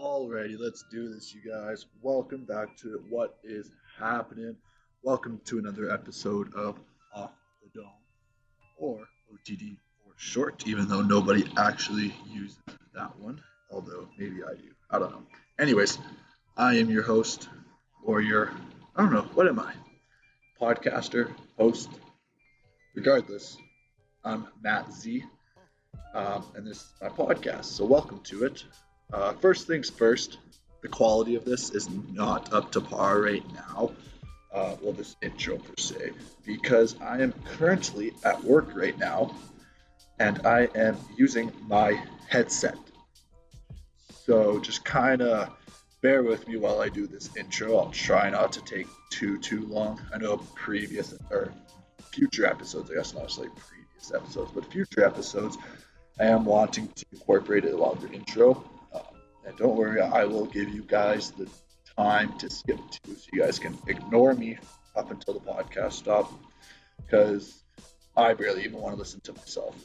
Alrighty, let's do this, you guys. Welcome back to What Is Happening. Welcome to another episode of Off the Dome, or OTD for short, even though nobody actually uses that one, although maybe I do. I don't know. Anyways, I am your host, or your, I don't know, what am I? Podcaster, host. Regardless, I'm Matt Z, and this is my podcast, so welcome to it. First things first, the quality of this is not up to par right now, this intro per se, because I am currently at work right now, and I am using my headset. So just kind of bear with me while I do this intro. I'll try not to take too long. I know future episodes, I am wanting to incorporate a longer intro. And don't worry, I will give you guys the time to skip to, so you guys can ignore me up until the podcast stops, because I barely even want to listen to myself.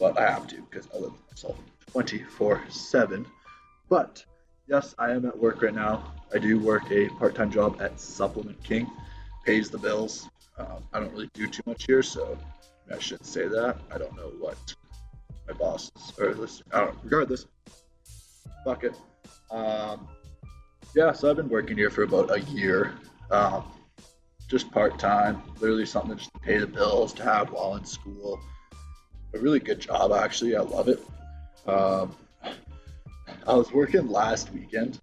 But I have to, because I live with myself 24/7. But yes, I am at work right now. I do work a part-time job at Supplement King. Pays the bills. I don't really do too much here, so I shouldn't say that. I don't know what my boss is, or listen, I don't know. Regardless, fuck it. So I've been working here for about a year, just part-time, literally something just to pay the bills, to have while in school. A really good job, actually. I love it. I was working last weekend,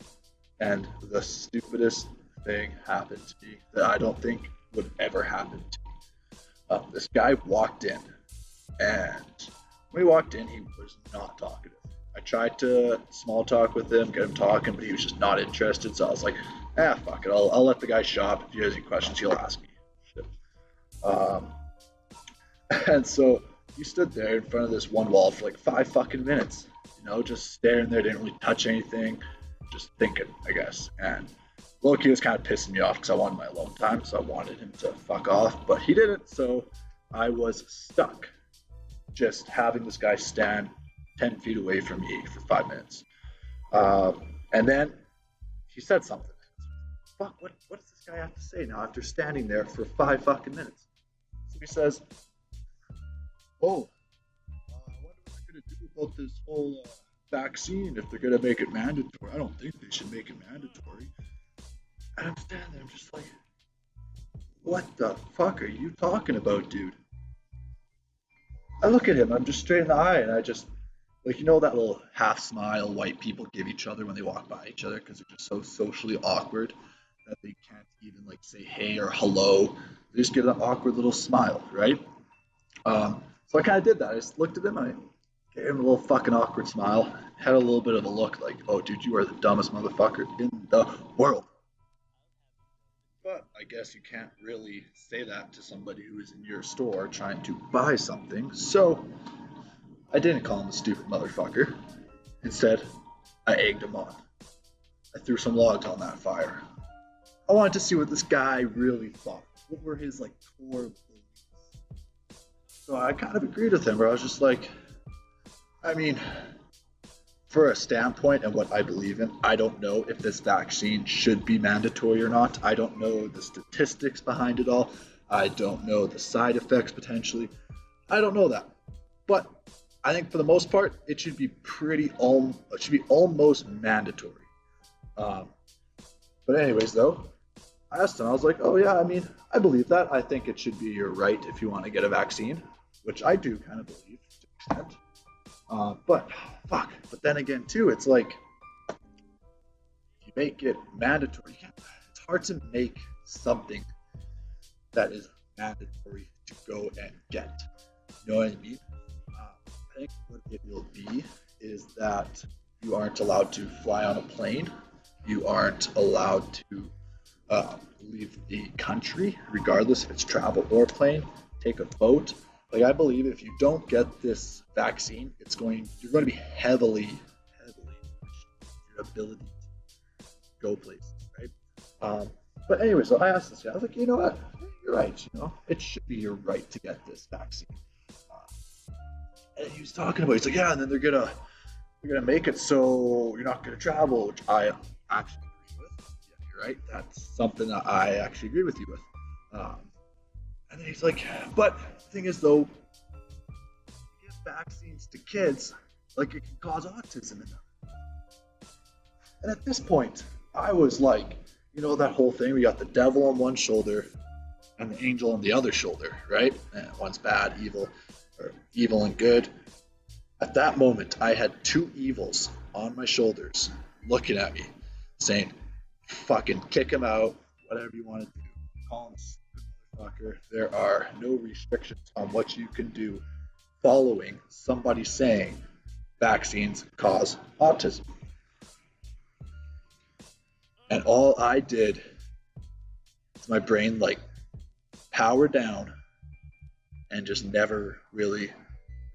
and the stupidest thing happened to me that I don't think would ever happen to me. This guy walked in, and when he walked in, he was not talkative. I tried to small talk with him, get him talking, but he was just not interested. So I was like, fuck it. I'll let the guy shop. If he has any questions, he'll ask me. Shit. And so he stood there in front of this one wall for like 5 fucking minutes, just staring there, didn't really touch anything, just thinking, I guess. And low-key was kind of pissing me off because I wanted my alone time, so I wanted him to fuck off, but he didn't. So I was stuck just having this guy stand 10 feet away from me for 5 minutes. And then he said something. Fuck, what does this guy have to say now after standing there for 5 fucking minutes? So he says, I wonder what they're going to do about this whole vaccine, if they're going to make it mandatory. I don't think they should make it mandatory. And I'm standing there, I'm just like, what the fuck are you talking about, dude? I look at him, I'm just straight in the eye, and I just... Like, that little half smile white people give each other when they walk by each other because they're just so socially awkward that they can't even, like, say hey or hello. They just give that awkward little smile, right? So I kind of did that. I just looked at them, and I gave him a little fucking awkward smile. Had a little bit of a look like, oh, dude, you are the dumbest motherfucker in the world. But I guess you can't really say that to somebody who is in your store trying to buy something, so... I didn't call him a stupid motherfucker. Instead, I egged him on. I threw some logs on that fire. I wanted to see what this guy really thought. What were his, core beliefs? So I kind of agreed with him, where I was just like, I mean, for a standpoint and what I believe in, I don't know if this vaccine should be mandatory or not. I don't know the statistics behind it all. I don't know the side effects, potentially. I don't know that. But... I think for the most part, it should be almost mandatory. But anyways, though, I asked him, I was like, oh yeah, I mean, I believe that. I think it should be your right if you want to get a vaccine, which I do kind of believe to an extent. But then again, too, it's like, you make it mandatory. It's hard to make something that is mandatory to go and get. You know what I mean? I think what it will be is that you aren't allowed to fly on a plane, you aren't allowed to leave the country, regardless if it's travel or plane, take a boat. I believe if you don't get this vaccine, you're going to be heavily your ability to go places, right? But anyway, so I asked this guy, I was like, you know what, you're right, it should be your right to get this vaccine. And he was talking about, he's like, yeah, and then they're gonna You're going to make it so you're not going to travel, which I actually agree with. Yeah, you're right. That's something that I actually agree with you with. And then he's like, but the thing is, though, you give vaccines to kids, like, it can cause autism in them. And at this point, I was like, you know, that whole thing, we got the devil on one shoulder and the angel on the other shoulder, right? And one's bad, evil, or evil and good. At that moment, I had two evils on my shoulders looking at me, saying, fucking kick him out, whatever you want to do. Call him stupid motherfucker. There are no restrictions on what you can do following somebody saying vaccines cause autism. And all I did is my brain, like, power down and just never really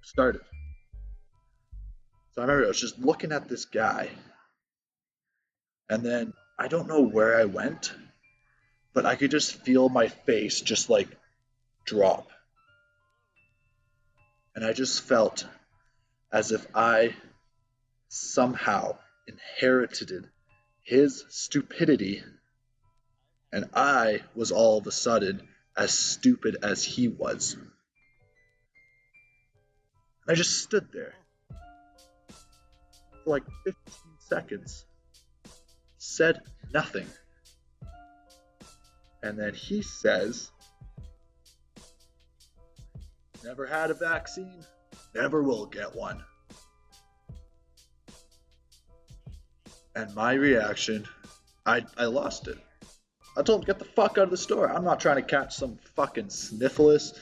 started. So I remember I was just looking at this guy, and then I don't know where I went, but I could just feel my face just like drop. And I just felt as if I somehow inherited his stupidity, and I was all of a sudden as stupid as he was. And I just stood there. For like 15 seconds, said nothing, and then he says, never had a vaccine, never will get one. And my reaction, I lost it. I told him, get the fuck out of the store. I'm not trying to catch some fucking sniffles.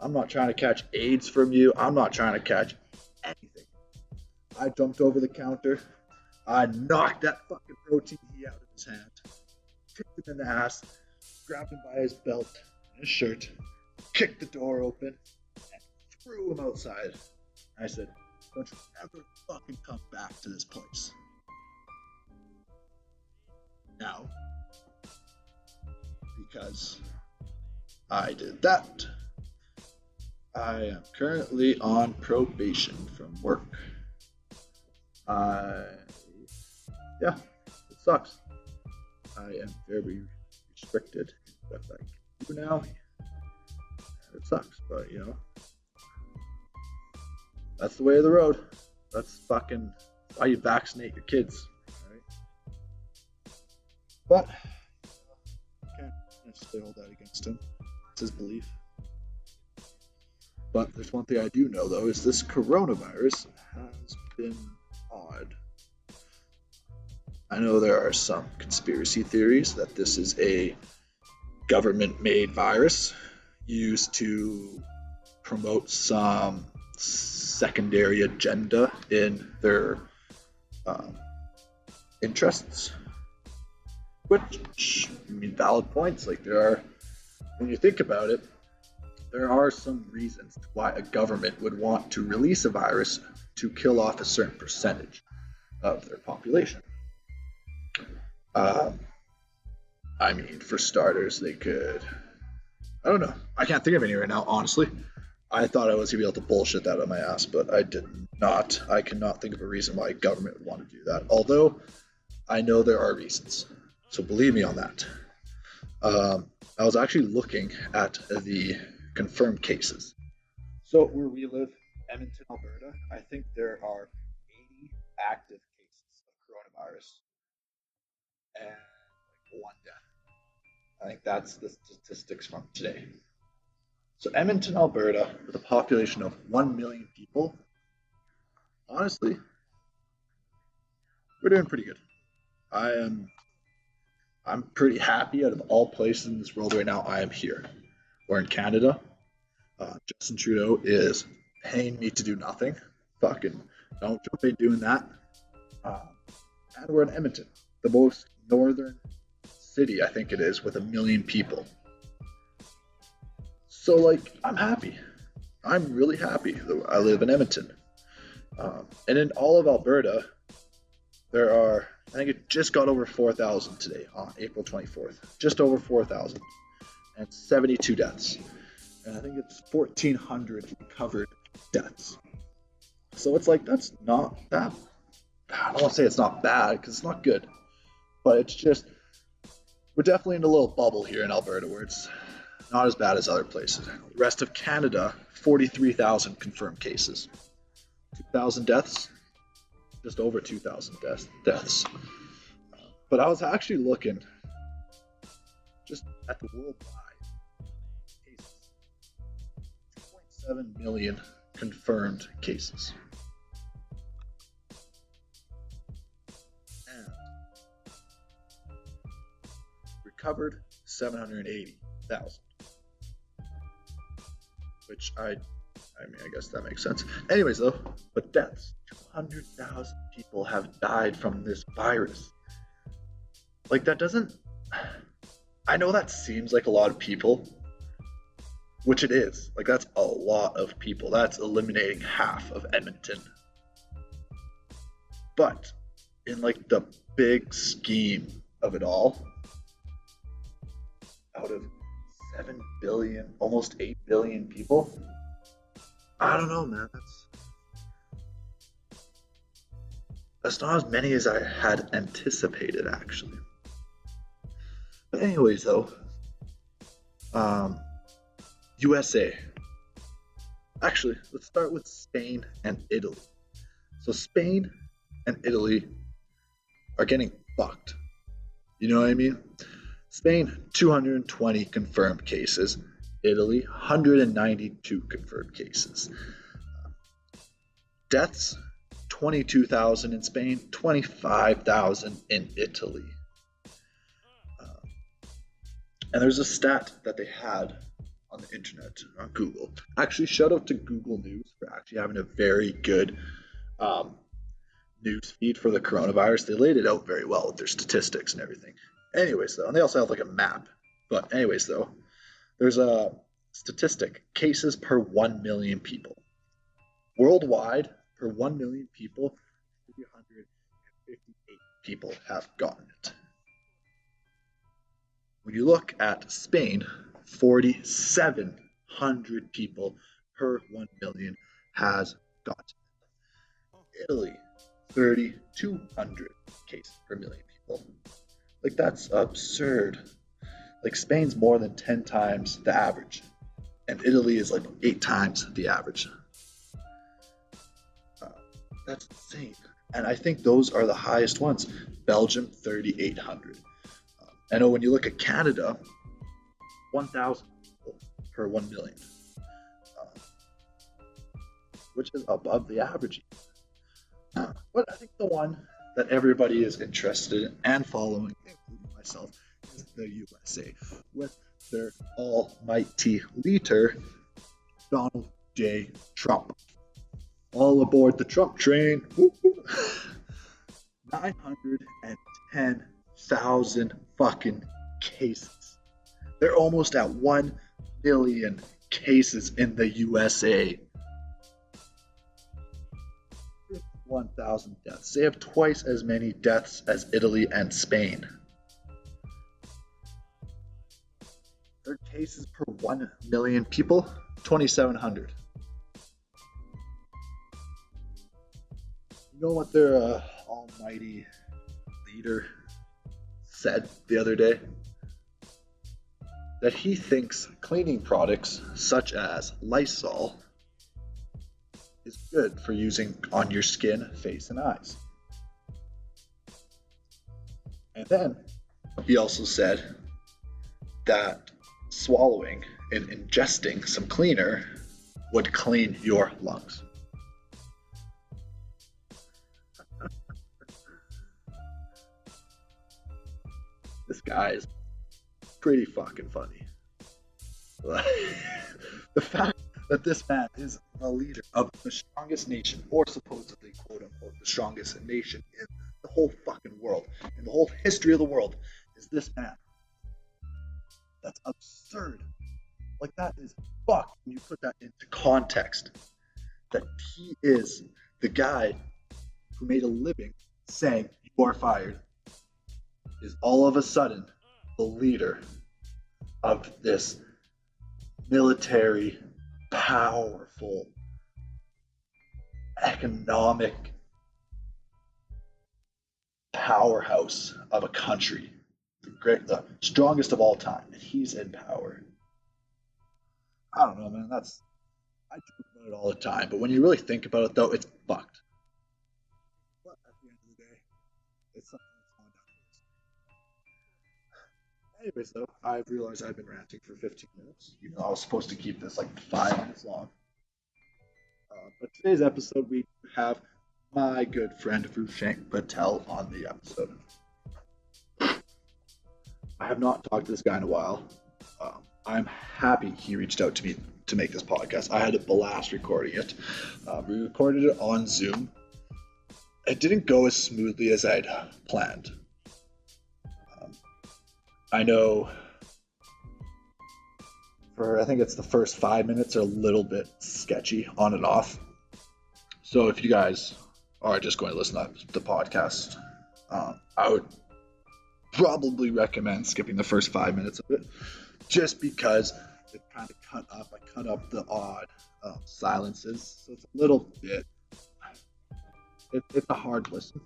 I'm not trying to catch AIDS from you. I'm not trying to catch anything. I jumped over the counter. I knocked that fucking protein out of his hand, kicked him in the ass, grabbed him by his belt and his shirt, kicked the door open, and threw him outside. I said, don't you ever fucking come back to this place. Now, because I did that, I am currently on probation from work. Yeah, it sucks. I am very restricted in what I can do now. It sucks, but you know, that's the way of the road. That's fucking why you vaccinate your kids, right? But I can't necessarily hold that against him. It's his belief. But there's one thing I do know, though, is this coronavirus has been odd. I know there are some conspiracy theories that this is a government-made virus used to promote some secondary agenda in their interests, which, I mean, valid points. Like, there are, when you think about it, there are some reasons why a government would want to release a virus to kill off a certain percentage of their population. I mean, for starters, they could... I don't know. I can't think of any right now, honestly. I thought I was going to be able to bullshit that out of my ass, but I did not. I cannot think of a reason why a government would want to do that, although I know there are reasons. So believe me on that. I was actually looking at the confirmed cases. So where we live, Edmonton, Alberta, I think there are 80 active cases of coronavirus and like one death. I think that's the statistics from today. So Edmonton, Alberta, with a population of 1 million people, honestly, we're doing pretty good. I'm pretty happy. Out of all places in this world right now, I am here. We're in Canada. Justin Trudeau is paying me to do nothing. Fucking don't be doing that. And we're in Edmonton, the most northern city, I think it is, with 1 million people. So, like, I'm happy. I'm really happy that I live in Edmonton. And in all of Alberta, there are, I think it just got over 4,000 today on April 24th. Just over 4,000. And 72 deaths. And I think it's 1,400 recovered deaths. So it's like, that's not that I don't want to say it's not bad, because it's not good. But it's just, we're definitely in a little bubble here in Alberta, where it's not as bad as other places. The rest of Canada, 43,000 confirmed cases. 2,000 deaths, just over 2,000 deaths. But I was actually looking just at the worldwide cases. 2.7 million confirmed cases. And recovered 780,000. Which I mean, I guess that makes sense. Anyways, though, but deaths. 200,000 people have died from this virus. Like, that doesn't... I know that seems like a lot of people, which it is. Like, that's a lot of people. That's eliminating half of Edmonton. But in, like, the big scheme of it all, out of 7 billion, almost 8 billion people... I don't know, man. That's not as many as I had anticipated, actually. But anyways, though, USA. Actually, let's start with Spain and Italy. So Spain and Italy are getting fucked. You know what I mean? Spain, 220 confirmed cases. Italy, 192 confirmed cases. Deaths, 22,000 in Spain, 25,000 in Italy. And there's a stat that they had on the internet, on Google. Actually, shout out to Google News for actually having a very good news feed for the coronavirus. They laid it out very well with their statistics and everything. Anyways, though, and they also have like a map. But anyways, though, there's a statistic, cases per 1 million people. Worldwide, per 1 million people, 358 people have gotten it. When you look at Spain, 4,700 people per 1 million has gotten it. Italy, 3,200 cases per million people. Like, that's absurd. Like, Spain's more than 10 times the average. And Italy is like 8 times the average. That's insane. And I think those are the highest ones. Belgium, 3,800. I know when you look at Canada, 1,000 people per 1 million. Which is above the average. But I think the one that everybody is interested in and following, including myself, the USA, with their almighty leader, Donald J. Trump. All aboard the Trump train. 910,000 fucking cases. They're almost at 1 million cases in the USA. 51,000 deaths. They have twice as many deaths as Italy and Spain. Their cases per 1 million people, 2,700. You know what their almighty leader said the other day? That he thinks cleaning products such as Lysol is good for using on your skin, face, and eyes. And then he also said that swallowing and ingesting some cleaner would clean your lungs. This guy is pretty fucking funny. The fact that this man is the leader of the strongest nation, or supposedly, quote unquote, the strongest nation in the whole fucking world, in the whole history of the world, is this man. That's absurd. Like, that is fucked when you put that into context. That he is the guy who made a living saying, "You are fired," is all of a sudden the leader of this military, powerful, economic powerhouse of a country, the strongest of all time, and he's in power. I don't know, man. I joke about it all the time, but when you really think about it, though, it's fucked. But at the end of the day, it's something that's going down. Anyways, though, I've realized I've been ranting for 15 minutes. You know, I was supposed to keep this like 5 minutes long. But today's episode, we have my good friend Fushank Patel on the episode. I have not talked to this guy in a while. I'm happy he reached out to me to make this podcast. I had a blast recording it. We recorded it on Zoom. It didn't go as smoothly as I'd planned. I know for, I think it's the first 5 minutes are a little bit sketchy on and off. So if you guys are just going to listen to the podcast, I would probably recommend skipping the first 5 minutes of it, just because it kind of cut up. I cut up the odd silences, so it's a little bit. It's a hard listen.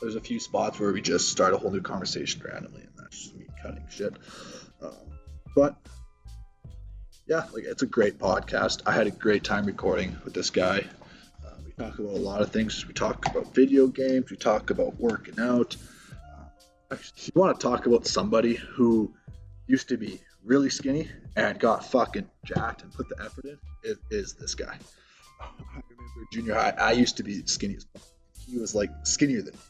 There's a few spots where we just start a whole new conversation randomly, and that's just me cutting shit. But yeah, like, it's a great podcast. I had a great time recording with this guy. We talk about a lot of things. We talk about video games. We talk about working out. If you want to talk about somebody who used to be really skinny and got fucking jacked and put the effort in, it is this guy. I remember junior high, I used to be skinny as fuck. He was like skinnier than me.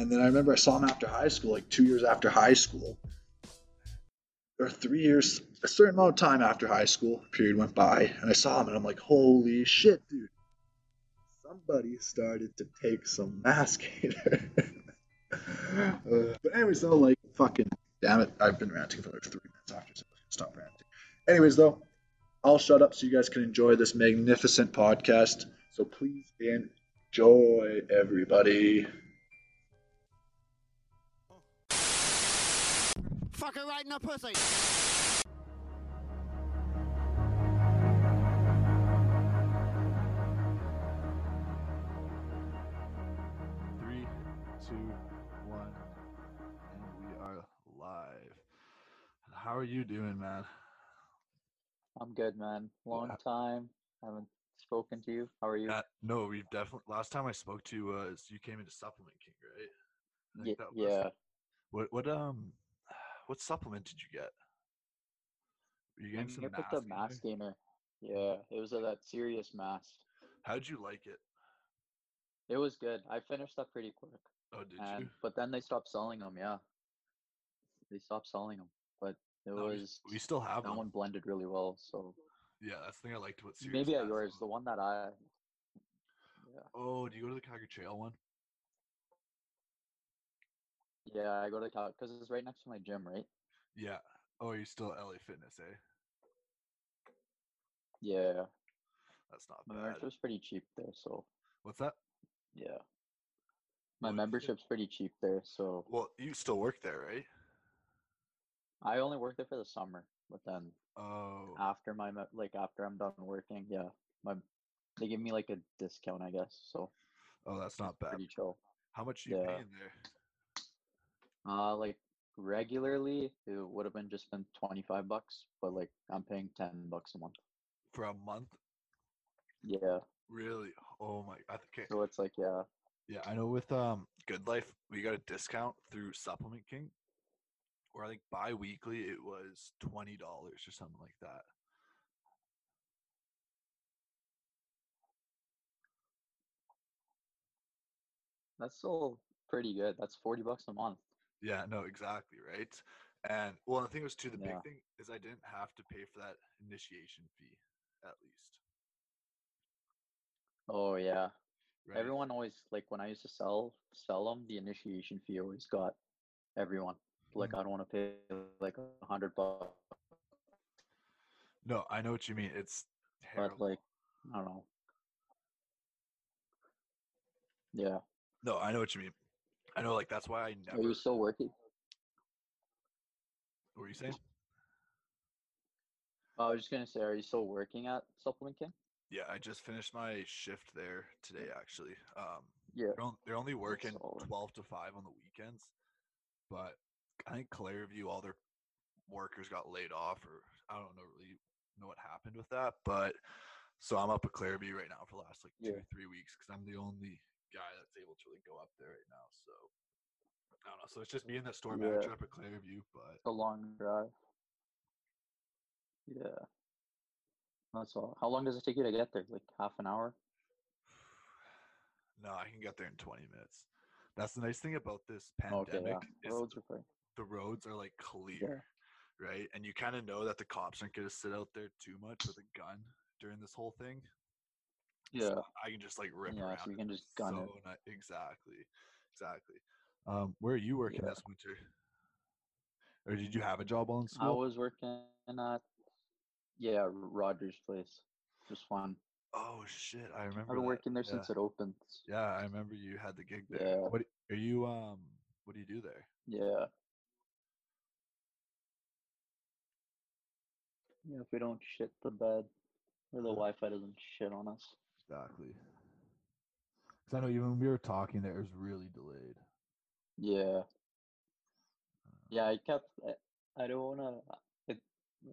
And then I remember I saw him after high school, like 2 years after high school, or 3 years, a certain amount of time after high school, period went by, and I saw him and I'm like, holy shit, dude. Somebody started to take some mass gainer. But anyways, though, like, fucking damn it, I've been ranting for like 3 minutes after, so stop ranting. Anyways, though, I'll shut up so you guys can enjoy this magnificent podcast. So please enjoy, everybody. Fuck her right in the pussy. How are you doing, man? I'm good, man. Long time. Haven't spoken to you. How are you? No, we've definitely. Last time I spoke to you was you came into Supplement King, right? Yeah. What supplement did you get? Were you getting some mass? I picked up Mass Gainer. Yeah, it was that Serious Mass. How'd you like it? It was good. I finished up pretty quick. Oh, did you? But then they stopped selling them. Yeah, they stopped selling them, but. We still have that one blended really well, so yeah, that's the thing I liked about Serious Maybe at yours, was. The one that I yeah. Oh, do you go to the Kaga Trail one? Yeah, I go to Kaga because it's right next to my gym, right? Yeah. Oh, you're still at LA Fitness, eh? Yeah. That's not bad. My membership's pretty cheap there, so what's that? Yeah. My membership's pretty cheap there, so well, you still work there, right? I only worked there for the summer, but then after I'm done working, yeah, they give me like a discount, I guess. So, oh, that's not bad. Pretty chill. How much are you paying there? Like regularly, it would have just been $25, but like I'm paying $10 a month for a month. Yeah. Really? Oh my! Okay. So it's like yeah. Yeah, I know with Good Life, we got a discount through Supplement King. Or I think bi-weekly it was $20 or something like that. That's still pretty good. That's $40 a month. Yeah, no, exactly, right? And well, I think it was too, the big thing is I didn't have to pay for that initiation fee, at least. Oh, yeah. Right? Everyone always, like when I used to sell them, the initiation fee always got everyone. Like, I don't want to pay like $100. No, I know what you mean. It's terrible. But like, I don't know. Yeah. No, I know what you mean. I know, like, that's why I never. Are you still working? What were you saying? I was just going to say, are you still working at Supplement King? Yeah, I just finished my shift there today, actually. Yeah. They're only working 12 to 5 on the weekends. But I think Clareview, all their workers got laid off, or I don't know really know what happened with that. But so I'm up at Clareview right now for the last like 2 or 3 weeks because I'm the only guy that's able to really go up there right now. So I don't know. So it's just me and the store manager up at Clareview. But it's a long drive. Yeah. That's all. How long does it take you to get there? Like half an hour? No, I can get there in 20 minutes. That's the nice thing about this pandemic. Okay, yeah. The roads are like clear, right? And you kind of know that the cops aren't going to sit out there too much with a gun during this whole thing. Yeah. So I can just like rip around. So you can just gun it. Exactly. Where are you working this winter? Or did you have a job while in school? I was working at Rogers Place. Just one. Oh shit! I remember. I've been working there since it opened. Yeah, I remember you had the gig there. Yeah. What are you? What do you do there? Yeah. Yeah, if we don't shit the bed, or the Wi-Fi doesn't shit on us. Exactly. Because I know even when we were talking, there it was really delayed. Yeah. Yeah, I don't wanna.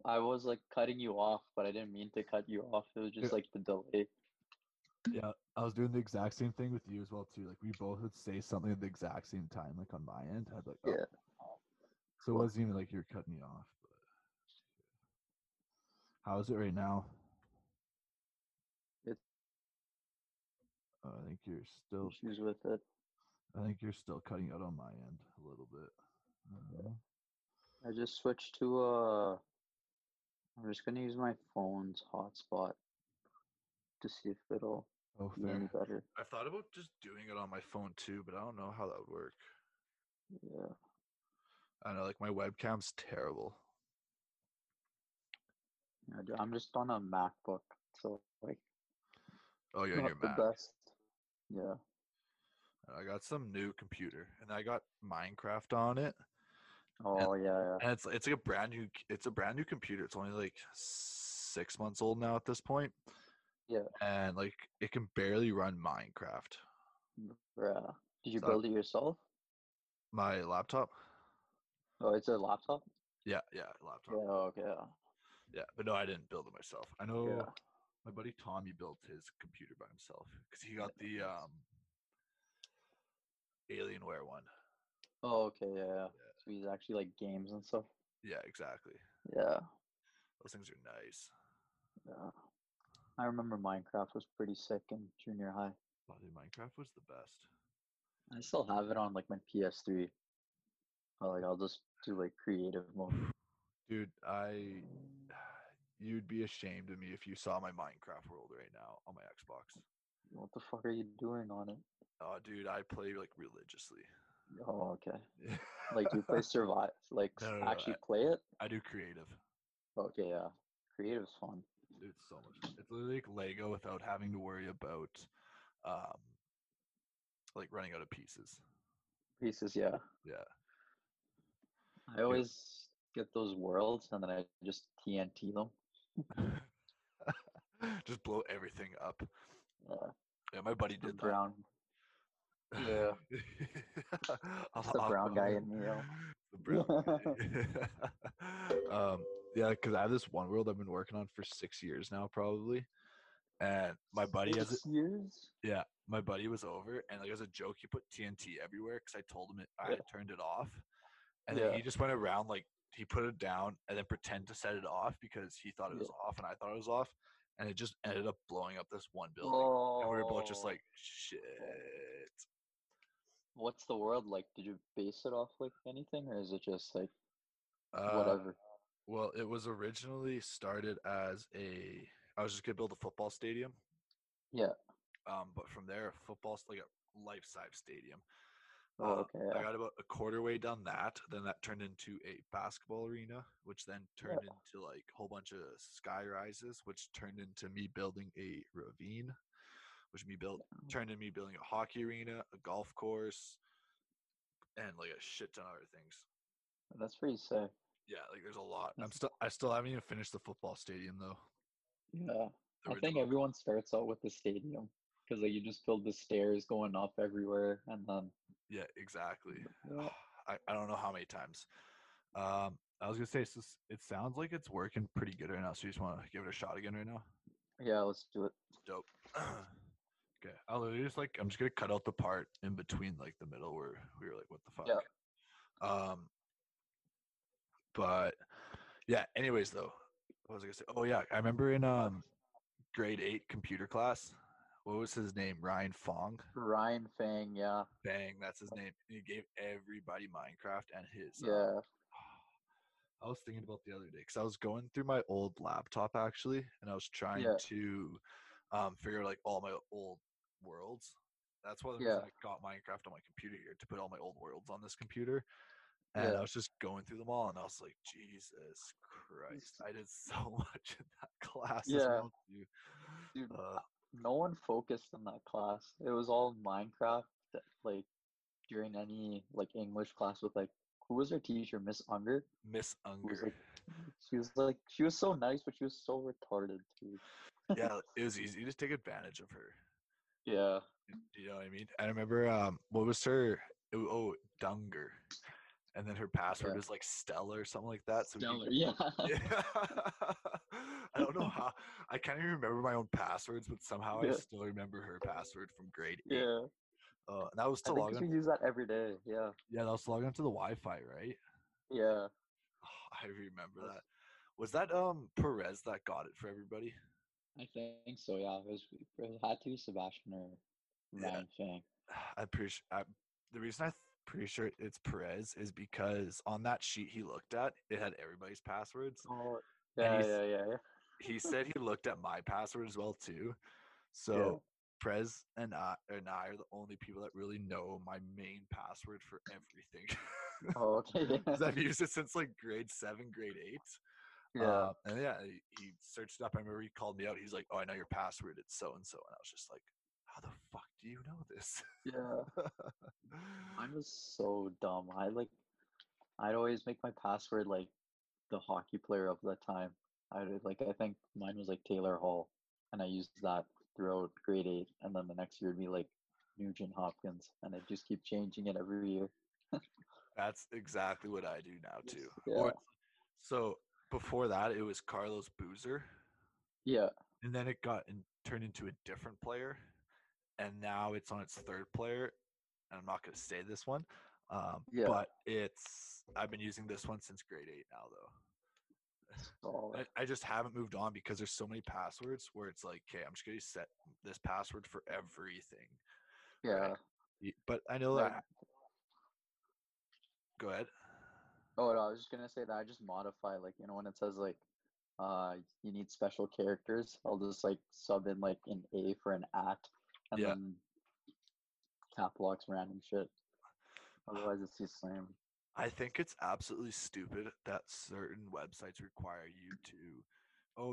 I was like cutting you off, but I didn't mean to cut you off. It was just like the delay. Yeah, I was doing the exact same thing with you as well too. Like we both would say something at the exact same time. Like on my end, I'd like, So it wasn't even like you were cutting me off. But how is it right now? I think you're still issues with it. I think you're still cutting out on my end a little bit. I just switched to I'm just gonna use my phone's hotspot to see if it'll be any better. I thought about just doing it on my phone too, but I don't know how that would work. Yeah. I know, like my webcam's terrible. Yeah, dude, I'm just on a MacBook, so like. Oh, you're on your Mac. The best. Yeah. I got some new computer, and I got Minecraft on it. Oh and, yeah. And it's like a brand new computer. It's only like 6 months old now at this point. Yeah. And like it can barely run Minecraft. Yeah. Did you build it yourself? My laptop. Oh, it's a laptop? Yeah, laptop. Yeah, okay. Yeah, but no, I didn't build it myself. I know my buddy Tommy built his computer by himself because he got the Alienware one. Oh, okay, yeah. So he's actually like games and stuff. Yeah, exactly. Yeah. Those things are nice. Yeah. I remember Minecraft was pretty sick in junior high. Oh, dude, Minecraft was the best. I still have it on like my PS3. I'll just do like creative mode. Dude, you'd be ashamed of me if you saw my Minecraft world right now on my Xbox. What the fuck are you doing on it? Oh, dude, I play like religiously. Oh, okay. Yeah. Like, do you play Survive? Like, no, actually play it? I do creative. Okay, yeah. Creative's fun. It's so much fun. It's literally like Lego without having to worry about, like, running out of pieces. Yeah. Yeah. I always get those worlds, and then I just TNT them. Just blow everything up. Yeah, my buddy did that. Yeah, it's the brown guy in me. The brown. Yeah, because I have this one world I've been working on for 6 years now, probably. And my buddy 6 years. Yeah, my buddy was over, and like as a joke, he put TNT everywhere because I told him I had turned it off, and then he just went around like he put it down and then pretend to set it off because he thought it was off and I thought it was off. And it just ended up blowing up this one building. Oh. And we were both just like, shit. What's the world like? Did you base it off like anything, or is it just like whatever? Well, it was originally started as I was just gonna build a football stadium. Yeah. But from there, like a life-size stadium. I got about a quarter way down that. Then that turned into a basketball arena, which then turned into like a whole bunch of sky rises, which turned into me building a ravine. Which turned into me building a hockey arena, a golf course, and like a shit ton of other things. That's pretty sick. Yeah, like there's a lot. I still haven't even finished the football stadium though. Yeah, I think everyone starts out with the stadium. because like you just filled the stairs going up everywhere, and then yeah, exactly. Yeah. I don't know how many times. I was gonna say, so it sounds like it's working pretty good right now. So you just want to give it a shot again right now? Yeah, let's do it. Dope. Okay, I'm just gonna cut out the part in between, like the middle where we were like, "What the fuck?" Yeah. But yeah. Anyways, though, what was I gonna say? Oh yeah, I remember in grade 8 computer class. What was his name? Ryan Fong? Ryan Fang, yeah. Fang, that's his name. He gave everybody Minecraft and his. Yeah. I was thinking about the other day because I was going through my old laptop actually, and I was trying to figure out like all my old worlds. That's why I got Minecraft on my computer here, to put all my old worlds on this computer. And I was just going through them all, and I was like, Jesus Christ, I did so much in that class as well, too. Dude, no one focused in that class. It was all Minecraft, like, during any, like, English class with, like, who was our teacher? Miss Unger? Miss Unger. She was so nice, but she was so retarded, too. Yeah, it was easy to take advantage of her. Yeah. You know what I mean? I remember, what was her? Dunger. And then her password is like Stella or something like that. So Stella, I don't know how. I can't even remember my own passwords, but somehow I still remember her password from grade 8. Yeah. And that was to log on. I think we use that every day. Yeah. Yeah, that was to log on to the Wi-Fi, right? Yeah. Oh, I remember that. Was that Perez that got it for everybody? I think so. Yeah, it had to be Sebastian or Ryan Fang. The reason pretty sure it's Perez is because on that sheet he looked at, it had everybody's passwords. Oh, yeah. He said he looked at my password as well too. So Perez and I are the only people that really know my main password for everything. Oh, okay. Because I've used it since like grade 7, grade 8. Yeah. And he searched it up. I remember he called me out. He's like, "Oh, I know your password. It's so-and-so." And I was just like, how the fuck do you know this? Yeah. Mine was so dumb. I'd always make my password like the hockey player of the time. I think mine was like Taylor Hall, and I used that throughout grade 8, and then the next year would be like Nugent Hopkins, and I just keep changing it every year. That's exactly what I do now too. Yeah. So before that it was Carlos Boozer. Yeah. And then it got turned into a different player. And now it's on its third player, and I'm not going to say this one, but I've been using this one since grade 8 now, though. I just haven't moved on because there's so many passwords where it's like, okay, I'm just going to set this password for everything. Yeah. But I know that. Go ahead. Oh, no, I was just going to say that I just modify, like, you know, when it says, like, you need special characters, I'll just, like, sub in, like, an A for an at. And then cap locks random shit. Otherwise, it's just lame. I think it's absolutely stupid that certain websites require you to,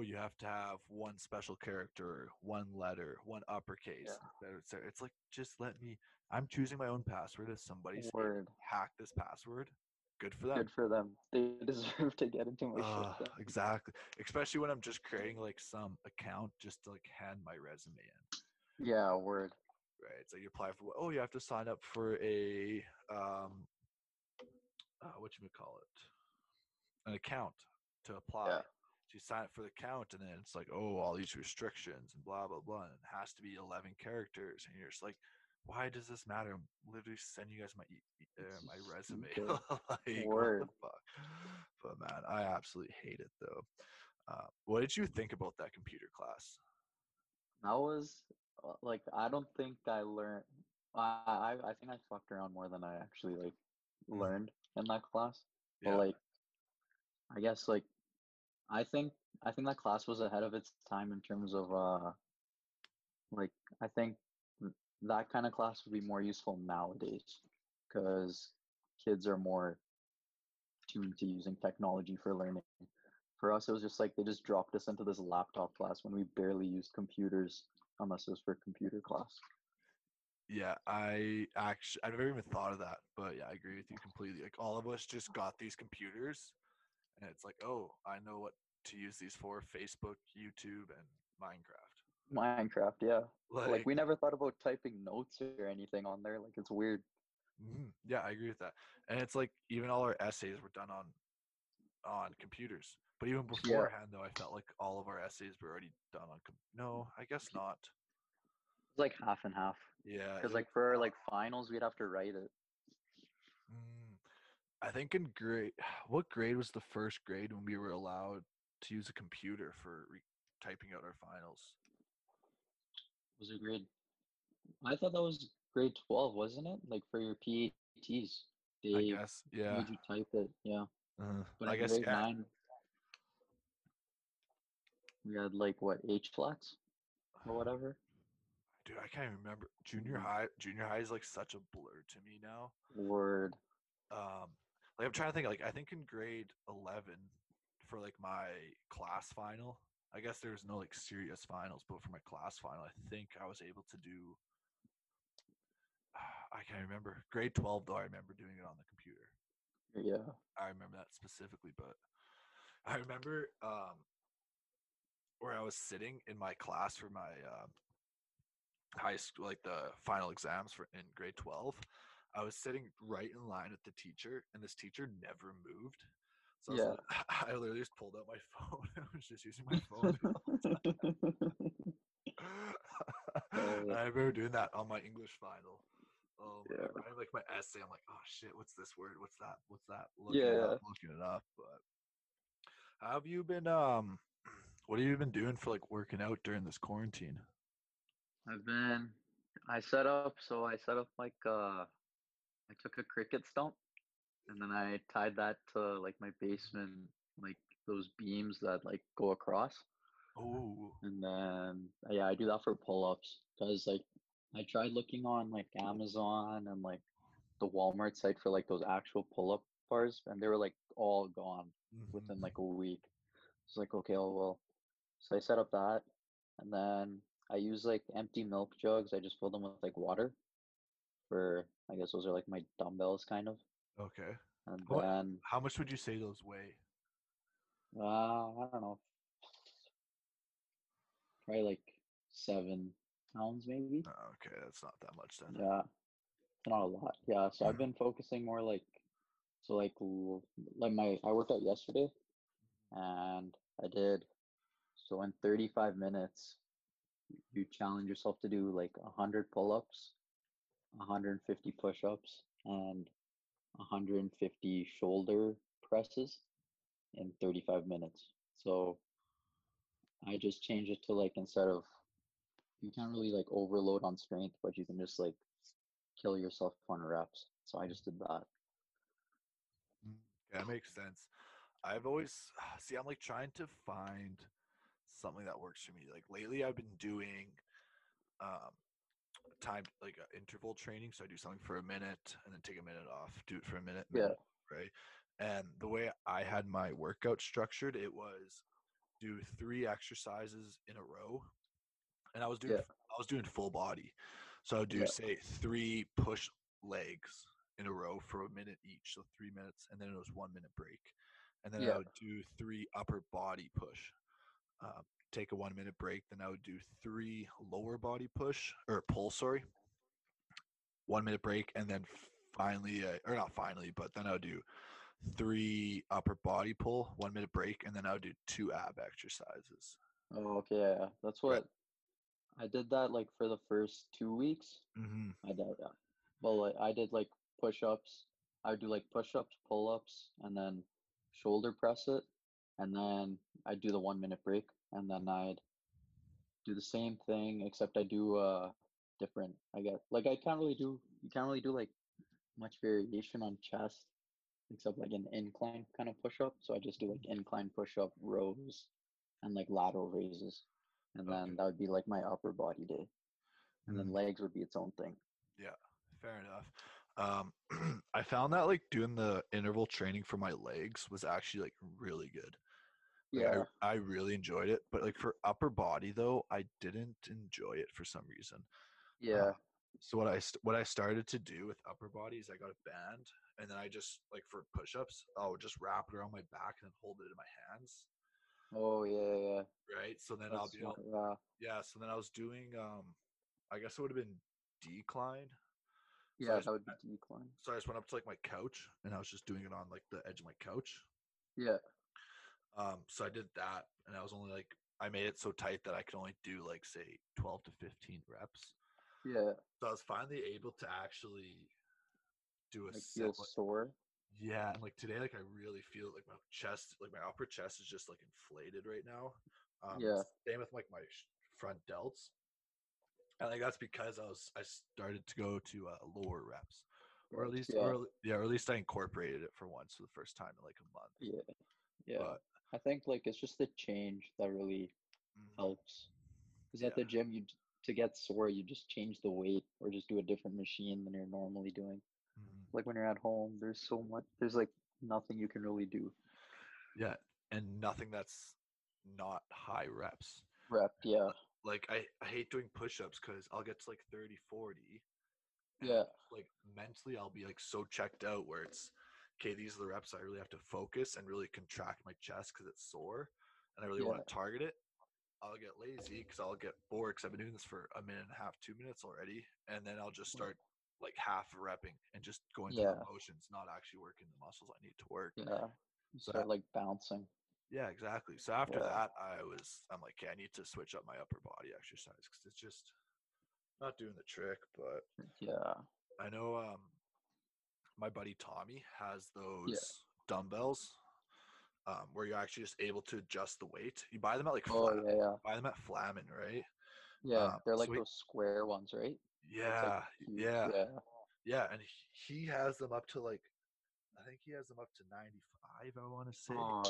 you have to have one special character, one letter, one uppercase. Yeah. It's like, just let me. I'm choosing my own password. If somebody's hacked this password, good for them. Good for them. They deserve to get into my shit. Then. Exactly. Especially when I'm just creating like some account just to like hand my resume in. Yeah, word. Right. So you apply for you have to sign up for a an account to apply. Yeah. So you sign up for the account, and then it's like, all these restrictions and blah blah blah, and it has to be 11 characters, and you're just like, why does this matter? I'm literally sending you guys my my resume. Like, word. What the fuck? But man, I absolutely hate it though. What did you think about that computer class? That was like, I don't think I learned. I think I fucked around more than I actually like learned in that class. Yeah. But like, I guess like, I think that class was ahead of its time in terms of like, I think that kind of class would be more useful nowadays because kids are more tuned to using technology for learning. For us, it was just like they just dropped us into this laptop class when we barely used computers. Unless it was for computer class. Yeah, I've never even thought of that, but yeah, I agree with you completely. Like, all of us just got these computers, and it's like, I know what to use these for: Facebook, YouTube, and Minecraft. Minecraft, yeah. Like we never thought about typing notes or anything on there. Like, it's weird. Yeah, I agree with that. And it's like even all our essays were done on computers. But even beforehand, though, I felt like all of our essays were already done on no, I guess not. It's like half and half. Yeah. Because like for our like finals, we'd have to write it. I think in grade, what grade was the first grade when we were allowed to use a computer for typing out our finals? Was it grade? I thought that was grade 12, wasn't it? Like for your PATs, I guess, yeah. Made you type it, yeah. But I guess grade 9, we had like what, H-flats or whatever. Dude, I can't even remember. Junior high is like such a blur to me now. Word. Like I'm trying to think. Like I think in grade 11 for like my class final. I guess there was no like serious finals, but for my class final, I think I was able to do. I can't remember. Grade 12 though, I remember doing it on the computer. Yeah. I remember that specifically, but I remember where I was sitting in my class for my. High school, like the final exams for in grade 12, I was sitting right in line with the teacher, and this teacher never moved. So yeah. I literally just pulled out my phone. I was just using my phone. I remember doing that on my English final. Writing like my essay, I'm like, oh shit, what's this word? What's that? What's that? Looking it up. But how have you been? What have you been doing for like working out during this quarantine? I set up like I took a cricket stump and then I tied that to like my basement, like those beams that like go across. Oh. And then I do that for pull-ups because like I tried looking on like Amazon and like the Walmart site for like those actual pull-up bars, and they were like all gone within like a week. It's like, okay, oh well. So I set up that, and then I use like empty milk jugs. I just fill them with like water. For I guess those are like my dumbbells, kind of. Okay. And then how much would you say those weigh? I don't know. Probably like 7 pounds, maybe. Okay, that's not that much then. Yeah, not a lot. Yeah, so I've been focusing more like I worked out yesterday, and I did. So in 35 minutes. You challenge yourself to do like 100 pull-ups, 150 push-ups, and 150 shoulder presses in 35 minutes. So I just changed it to like, instead of, you can't really like overload on strength, but you can just like kill yourself on reps. So I just did that. That makes sense. I'm like trying to find something that works for me. Like lately I've been doing time, like interval training. So I do something for a minute and then take a minute off, do it for a minute. Right. And the way I had my workout structured, it was do 3 exercises in a row. And I was doing full body. So I would do say 3 push legs in a row for a minute each. So 3 minutes, and then it was 1 minute break. And then I would do 3 upper body push. Take a 1 minute break, then I would do 3 lower body pull, 1 minute break, and then then I would do 3 upper body pull, 1 minute break, and then I would do 2 ab exercises. Oh, okay, yeah. That's what I did that like for the first 2 weeks. I did that. Well, like, I did like push-ups. I would do like push-ups, pull-ups, and then shoulder press it. And then I do the 1 minute break, and then I'd do the same thing, except I do different. I guess like you can't really do like much variation on chest, except like an incline kind of push up. So I just do like incline push up rows and like lateral raises, and then that would be like my upper body day, and then legs would be its own thing. Yeah, fair enough. I found that like doing the interval training for my legs was actually like really good. Yeah, I really enjoyed it. But like for upper body though, I didn't enjoy it for some reason. Yeah. So what I started to do with upper body is I got a band, and then I just like for push-ups, I would just wrap it around my back and then hold it in my hands. Oh yeah, yeah. Right. So then I'll be so then I was doing I guess it would have been decline. So yeah, that would be decline. So I just went up to like my couch and I was just doing it on like the edge of my couch. Yeah. So I did that and I was only like, I made it so tight that I could only do like say 12 to 15 reps. Yeah. So I was finally able to actually do a set. Feel sore. Yeah. And like today, like I really feel like my chest, like my upper chest is just like inflated right now. Yeah. Same with like my front delts. And like that's because I started to go to lower reps, or at least or at least I incorporated it for once for the first time in like a month. Yeah, yeah. But I think like it's just the change that really helps. Because at the gym, to get sore, you just change the weight or just do a different machine than you're normally doing. Mm-hmm. Like when you're at home, there's like nothing you can really do. Yeah, and nothing that's not high reps. Yeah. Like, I hate doing push-ups because I'll get to, like, 30, 40. Yeah. Like, mentally, I'll be, like, so checked out where it's, okay, these are the reps I really have to focus and really contract my chest because it's sore. And I really want to target it. I'll get lazy because I'll get bored because I've been doing this for a minute and a half, 2 minutes already. And then I'll just start, like, half repping and just going through the motions, not actually working the muscles I need to work. Yeah. So start, like, bouncing. Yeah, exactly. So after that, I'm like, okay, I need to switch up my upper body exercise because it's just not doing the trick. But yeah, I know my buddy Tommy has those dumbbells where you're actually just able to adjust the weight. You buy them at like buy them at Flamin, right? Yeah, they're like those square ones, right? Yeah, like yeah, and he has them up to like, I think he has them up to 95. I want to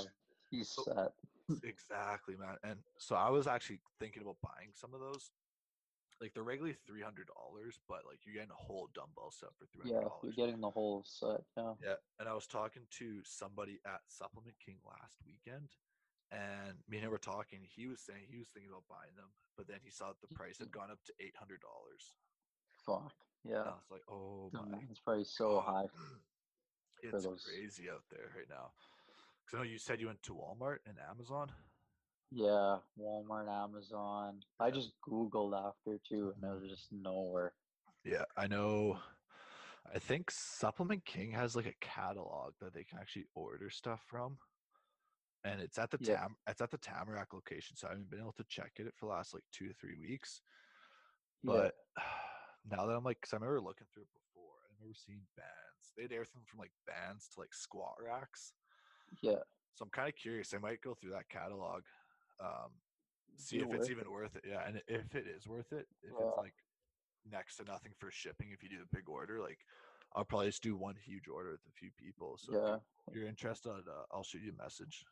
say. He's set. Exactly, man. And so I was actually thinking about buying some of those. Like they're regularly $300, but like you're getting a whole dumbbell set for $300. Yeah, you're getting the whole set. Yeah. Yeah. And I was talking to somebody at Supplement King last weekend, and me and him were talking. He was saying he was thinking about buying them, but then he saw that the price had gone up to $800. Fuck. Yeah. And I was like, oh my. It's probably so high. It's crazy out there right now. Because I know you said you went to Walmart and Amazon. Yeah, Walmart, Amazon. Yeah. I just Googled after too, and there was just nowhere. Yeah, I know. I think Supplement King has like a catalog that they can actually order stuff from, and it's at the it's at the Tamarack location. So I haven't been able to check it for the last like 2 to 3 weeks. But now that I'm like, because I remember looking through it before, I remember seeing bands. They had everything from like bands to like squat racks. Yeah. So I'm kind of curious. I might go through that catalog, see if it's even worth it. Yeah, and if it is worth it, if it's like next to nothing for shipping, if you do the big order, like I'll probably just do one huge order with a few people. So if you're interested, I'll shoot you a message.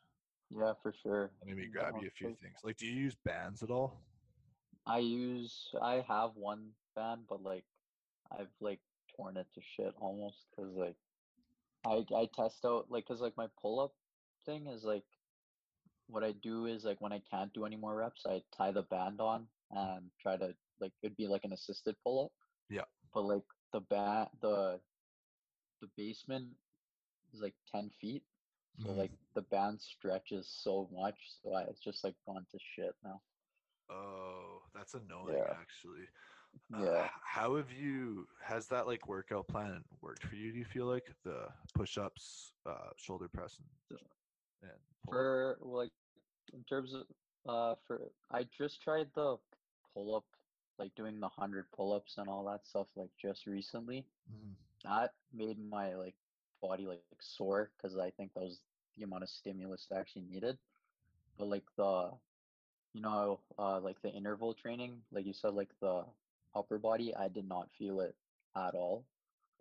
Yeah, for sure. Maybe grab you a few things. Like, do you use bands at all? I have one band, but like I've like torn it to shit almost because like. I test out, like, because, like, my pull-up thing is, like, what I do is, like, when I can't do any more reps, I tie the band on and try to, like, it'd be, like, an assisted pull-up. Yeah. But, like, the basement is, like, 10 feet. So, like, the band stretches so much. So, it's just, like, gone to shit now. Oh, that's annoying, actually. How have you has that like workout plan worked for you? Do you feel like the push-ups, shoulder press, and for like in terms of for I just tried the pull-up, like doing the 100 pull-ups and all that stuff, like just recently. That made my like body like sore because I think that was the amount of stimulus I actually needed. But like the like the interval training, like you said, like the upper body, I did not feel it at all.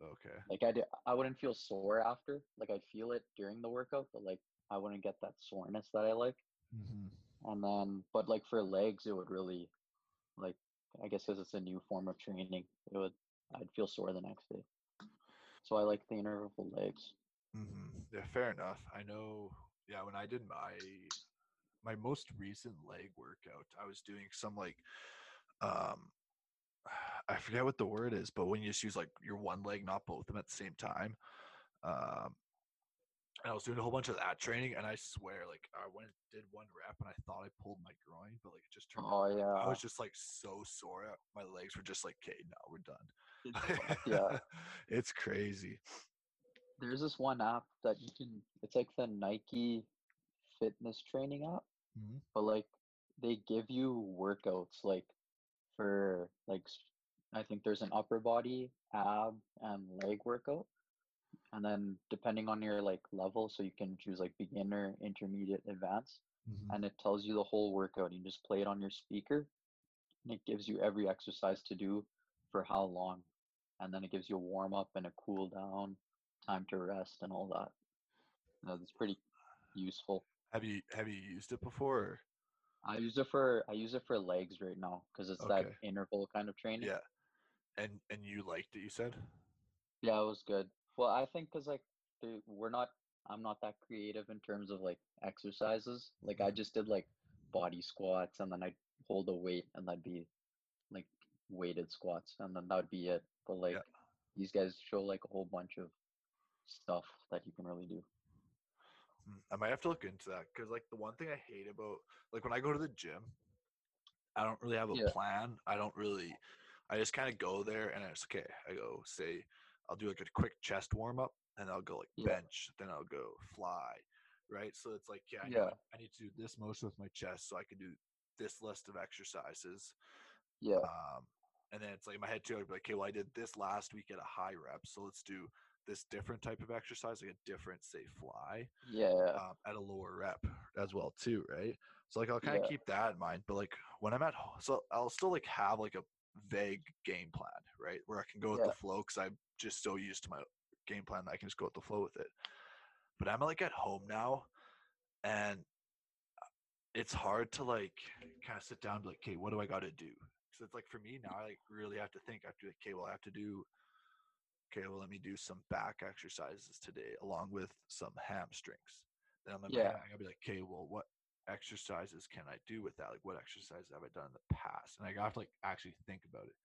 Okay. Like I wouldn't feel sore after. Like I feel it during the workout, but like I wouldn't get that soreness that I like. And then, but like for legs, it would really, like I guess because it's a new form of training, I'd feel sore the next day. So I like the interval legs. Yeah, fair enough. I know. Yeah, when I did my most recent leg workout, I was doing some like, I forget what the word is, but when you just use like your one leg, not both of them at the same time. And I was doing a whole bunch of that training, and I swear, like, I went and did one rep, and I thought I pulled my groin, but, like, it just turned out. Yeah. I was just, like, so sore. My legs were just like, okay, no, we're done. Yeah. It's crazy. There's this one app that you can – it's, like, the Nike fitness training app. Mm-hmm. But, like, they give you workouts, like, for, like, I think there's an upper body, ab, and leg workout. And then depending on your like level, so you can choose like beginner, intermediate, advanced, mm-hmm. and it tells you the whole workout. You just play it on your speaker, and it gives you every exercise to do for how long, and then it gives you a warm up and a cool down, time to rest, and all that. You know, it's pretty useful. Have you used it before? Or? I use it for legs right now because it's okay. That interval kind of training. Yeah, and you liked it, you said? Yeah, it was good. Well, I think because, like, I'm not that creative in terms of, like, exercises. Like, I just did, like, body squats, and then I'd hold a weight, and that'd be, like, weighted squats, and then that'd be it. But, like, These guys show, like, a whole bunch of stuff that you can really do. I might have to look into that because, like, the one thing I hate about, like, when I go to the gym, I don't really have a plan. I just kind of go there, and it's okay. I go, say, I'll do like a quick chest warm up, and I'll go like bench, then I'll go fly, right? So it's like, I need to do this motion with my chest so I can do this list of exercises. Yeah. And then it's like in my head too, I'd be like, okay, well, I did this last week at a high rep, so let's do this different type of exercise, like a different, say, fly. Yeah. At a lower rep as well too, right? So like I'll kind of keep that in mind, but like when I'm at home, so I'll still like have like a vague game plan, right? Where I can go with the flow because I'm just so used to my game plan that I can just go with the flow with it. But I'm like at home now, and it's hard to like kind of sit down and be like, okay, what do I got to do? So it's like for me now, I like really have to think. I have to, okay, well, I have to do, okay, well, let me do some back exercises today along with some hamstrings. Then I'm like, I'm gonna be like, okay, well, what exercises can I do with that? Like, what exercises have I done in the past? And I have to like actually think about it.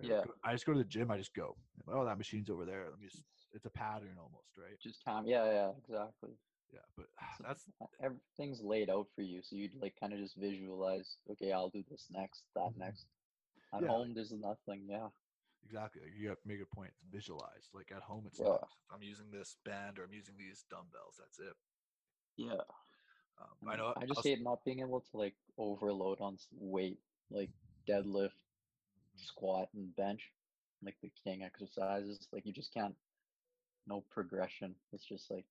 Right? Yeah, I just go to the gym. I just go. Oh, that machine's over there. Let me just. It's a pattern almost, right? Just time. Yeah, exactly. Yeah, but that's everything's laid out for you, so you'd like kind of just visualize. Okay, I'll do this next, that next. At home, there's nothing. Yeah. Exactly. Like, you have to make a point. It's visualized. Like at home, it's not. I'm using this band or I'm using these dumbbells. That's it. Yeah. I know. I just hate not being able to like overload on weight, like deadlift, squat and bench, like the king exercises. Like you just can't, no progression. It's just like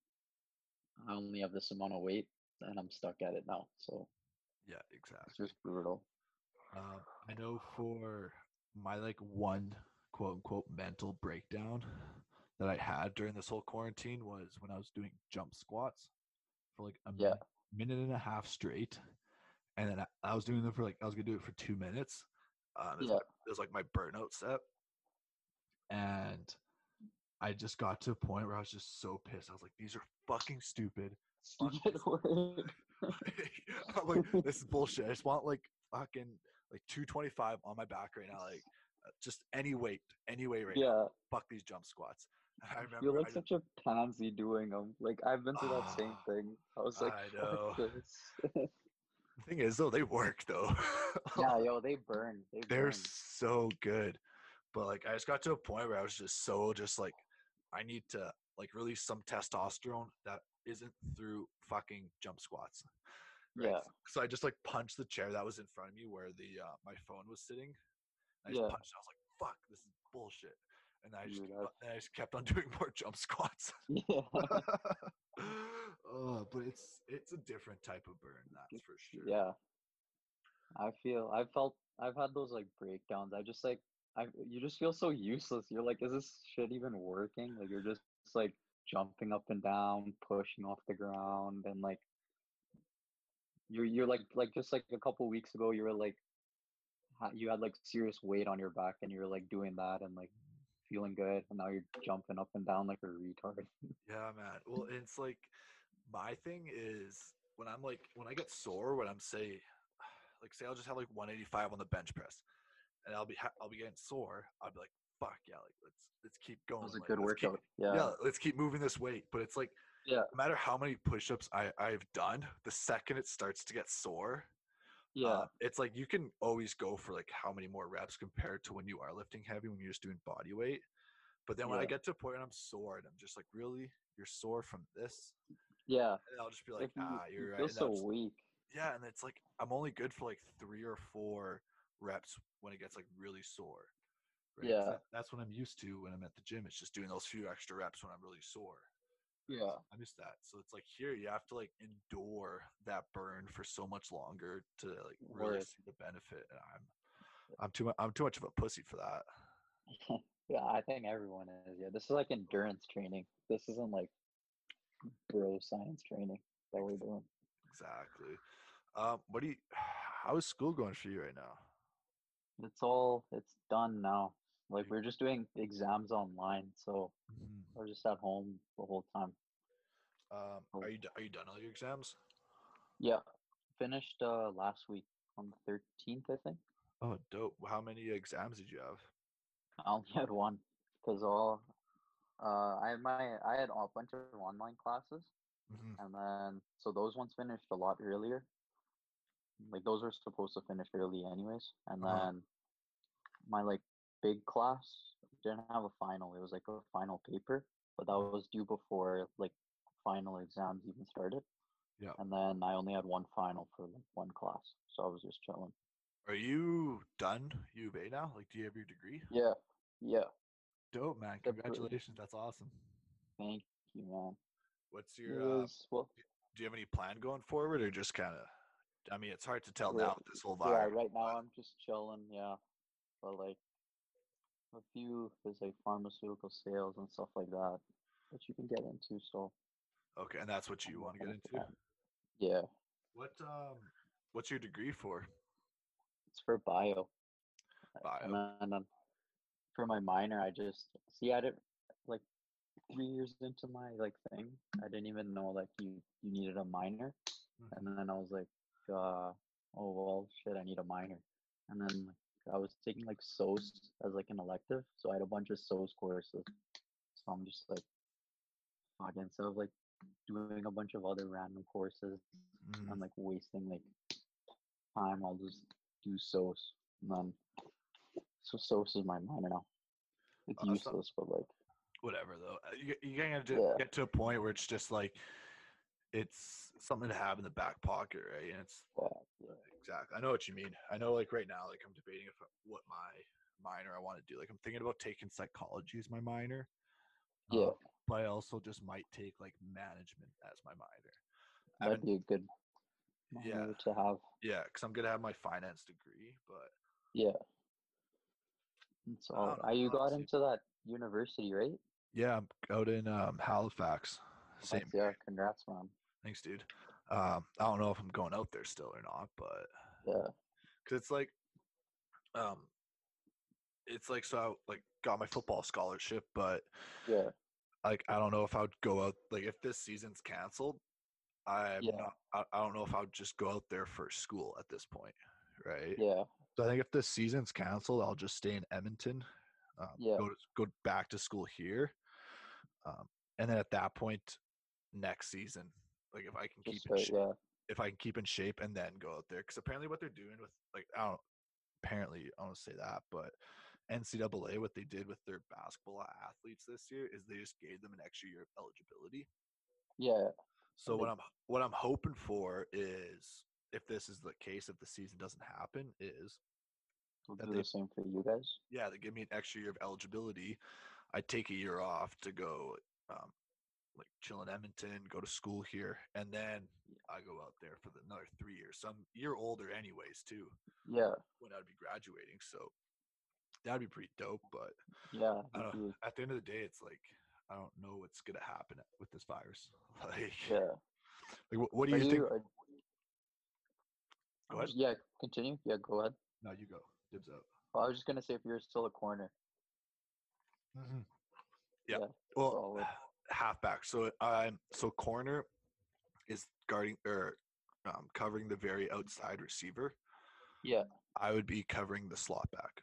I only have this amount of weight and I'm stuck at it now. So yeah, exactly. It's just brutal. I know for my like one quote unquote mental breakdown that I had during this whole quarantine was when I was doing jump squats for like a minute and a half straight, and then I was doing them for like I was gonna do it for 2 minutes. It was like my burnout set, and I just got to a point where I was just so pissed. I was like, these are fucking stupid word. I'm like, this is bullshit. I just want like fucking like 225 on my back right now, like just any weight right now. Fuck these jump squats. I remember you're like such a pansy doing them. Like I've been through that same thing. I was like, I know. Fuck this. The thing is, though, they work, though. Yeah, yo, they burn. They're so good. But, like, I just got to a point where I was just so just, like, I need to, like, release some testosterone that isn't through fucking jump squats. Right? Yeah. So I just, like, punched the chair that was in front of me where the my phone was sitting. And I just punched it. I was like, fuck, this is bullshit. And I just kept on doing more jump squats. Yeah. But it's a different type of burn, that's for sure. Yeah, I've had those like breakdowns. You just feel so useless. You're like, is this shit even working? Like you're just like jumping up and down, pushing off the ground, and like you're like just like a couple weeks ago, you were like you had like serious weight on your back, and you were like doing that and like feeling good, and now you're jumping up and down like a retard. Yeah, man. Well, it's like my thing is when I'm like when I get sore, when I'm say I'll just have like 185 on the bench press, and I'll be getting sore. I'll be like, fuck yeah, like let's keep going. That was a good workout. Let's keep moving this weight. But it's like Yeah. No matter how many push-ups I've done, the second it starts to get sore, it's like you can always go for like how many more reps compared to when you are lifting heavy, when you're just doing body weight. But then when I get to a point and I'm sore and I'm just like, really? You're sore from this? Yeah. And I'll just be like, you're right. So weak. Yeah, and it's like I'm only good for like 3 or 4 reps when it gets like really sore. Right? Yeah. That's what I'm used to when I'm at the gym. It's just doing those few extra reps when I'm really sore. Yeah. I miss that. So it's like here you have to like endure that burn for so much longer to like really see the benefit. And I'm too much of a pussy for that. Yeah, I think everyone is. Yeah, this is like endurance training. This isn't like bro science training that we're doing. Exactly. How is school going for you right now? It's done now. Like we're just doing exams online, so we're just at home the whole time. Are you done all your exams? Yeah, finished last week on the 13th, I think. Oh, dope! How many exams did you have? I only had one because I had a bunch of online classes, and then so those ones finished a lot earlier. Like those were supposed to finish early anyways, and then my like big class didn't have a final. It was like a final paper, but that was due before like final exams even started. Yeah, and then I only had one final for like one class, so I was just chilling. Are you done U of A now? Like, do you have your degree? Yeah. Dope, man. Congratulations. That's awesome. Thank you, man. What's your do you have any plan going forward or just kind of, I mean, it's hard to tell now with this whole vibe. Yeah, right now I'm just chilling, yeah. But, like, there's, like, pharmaceutical sales and stuff like that you can get into, so. Okay, and that's what you want to get into? Yeah. What's your degree for? It's for bio. And then for my minor, I didn't like 3 years into my like thing. I didn't even know like you needed a minor, and then I was like, I need a minor. And then I was taking like SOS as like an elective, so I had a bunch of SOS courses. So I'm just like, fuck, instead of like doing a bunch of other random courses, I'm like wasting like time. I'll just do SOS, and then SOS is my minor now. It's useless, but like whatever though. You gotta get to a point where it's just like it's something to have in the back pocket, right? And it's exactly. I know what you mean. I know, like right now, like I'm debating what my minor I want to do. Like I'm thinking about taking psychology as my minor. Yeah, but I also just might take like management as my minor. That'd be a good. Yeah, to have. Yeah, because I'm gonna have my finance degree, but yeah. So you got into that university, right? Yeah, I'm out in Halifax. Same. Yeah, congrats, man. Thanks, dude. I don't know if I'm going out there still or not, but yeah, because it's like so I like got my football scholarship, but yeah, like I don't know if I would go out like if this season's canceled. I don't know if I would just go out there for school at this point, right? Yeah. So I think if this season's canceled, I'll just stay in Edmonton, go back to school here, and then at that point, next season, like if I can keep in shape, and then go out there because apparently what they're doing with like I don't say that, but NCAA what they did with their basketball athletes this year is they just gave them an extra year of eligibility. Yeah. So what I'm hoping for is if this is the case, if the season doesn't happen, is do the same for you guys. Yeah, they give me an extra year of eligibility. I take a year off to go like chill in Edmonton, go to school here, and then I go out there for another 3 years. So I'm a year older anyways too. Yeah. When I'd be graduating. So that'd be pretty dope, but yeah. I don't know. At the end of the day, it's like I don't know what's gonna happen with this virus. Like, yeah. Like, what do you think? Go ahead. Yeah, continue. Yeah, go ahead. No, you go. Dibs out. Well, I was just gonna say if you're still a corner. Mm-hmm. Yeah. Well, halfback. So corner is guarding or covering the very outside receiver. Yeah. I would be covering the slot back.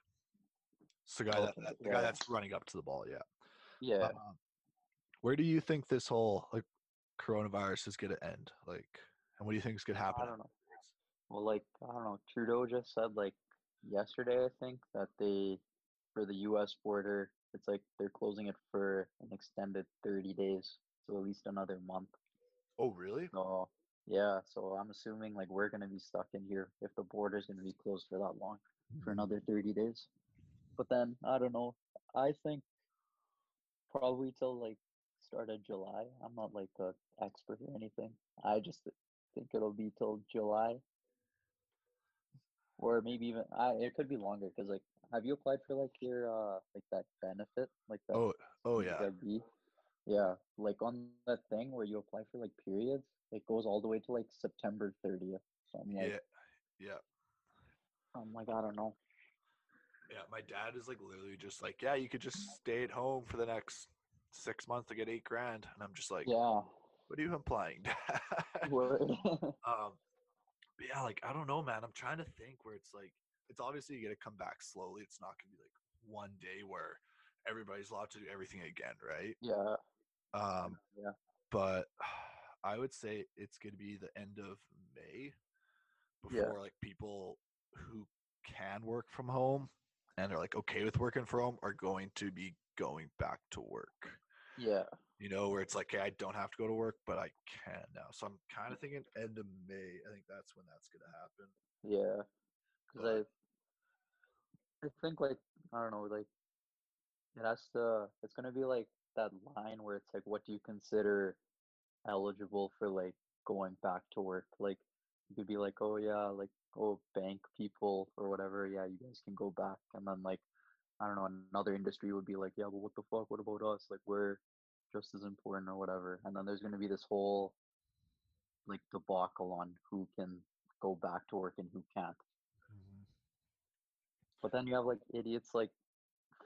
So the guy that's running up to the ball. Yeah. Yeah. Where do you think this whole like coronavirus is going to end? Like, and what do you think is going to happen? I don't know. Well, like, I don't know. Trudeau just said, like, yesterday, I think, that they, for the U.S. border, it's like they're closing it for an extended 30 days. So at least another month. Oh, really? So, yeah. So I'm assuming, like, we're going to be stuck in here if the border is going to be closed for that long, for another 30 days. But then, I don't know. I think probably till, like, start of July. I'm not, like, an expert or anything. I just think it'll be till July. Or maybe even it could be longer because, like, have you applied for, like, your like that benefit, like that? Oh yeah, yeah. Like on that thing where you apply for, like, periods, it goes all the way to, like, September 30th. So I'm like, yeah. I'm like, I don't know. Yeah, my dad is, like, literally just like, yeah, you could just stay at home for the next 6 months to get $8,000, and I'm just like, yeah, what are you implying, Dad? But yeah, like, I don't know, man. I'm trying to think where it's like, it's obviously you got to come back slowly. It's not going to be like one day where everybody's allowed to do everything again, right? Yeah. Yeah. But I would say it's going to be the end of May before like people who can work from home and are, like, okay with working from home are going to be going back to work. Yeah. You know, where it's like, hey, I don't have to go to work, but I can now. So I'm kind of thinking end of May. I think that's when that's going to happen. Yeah. Because I think, like, I don't know, like, it has to, it's going to be like that line where it's like, what do you consider eligible for, like, going back to work? Like, you could be like, oh, yeah, like, oh, bank people or whatever. Yeah, you guys can go back. And then, like, I don't know, another industry would be like, yeah, but what the fuck? What about us? Like, we're just as important or whatever. And then there's going to be this whole, like, debacle on who can go back to work and who can't. Mm-hmm. But then you have, like, idiots like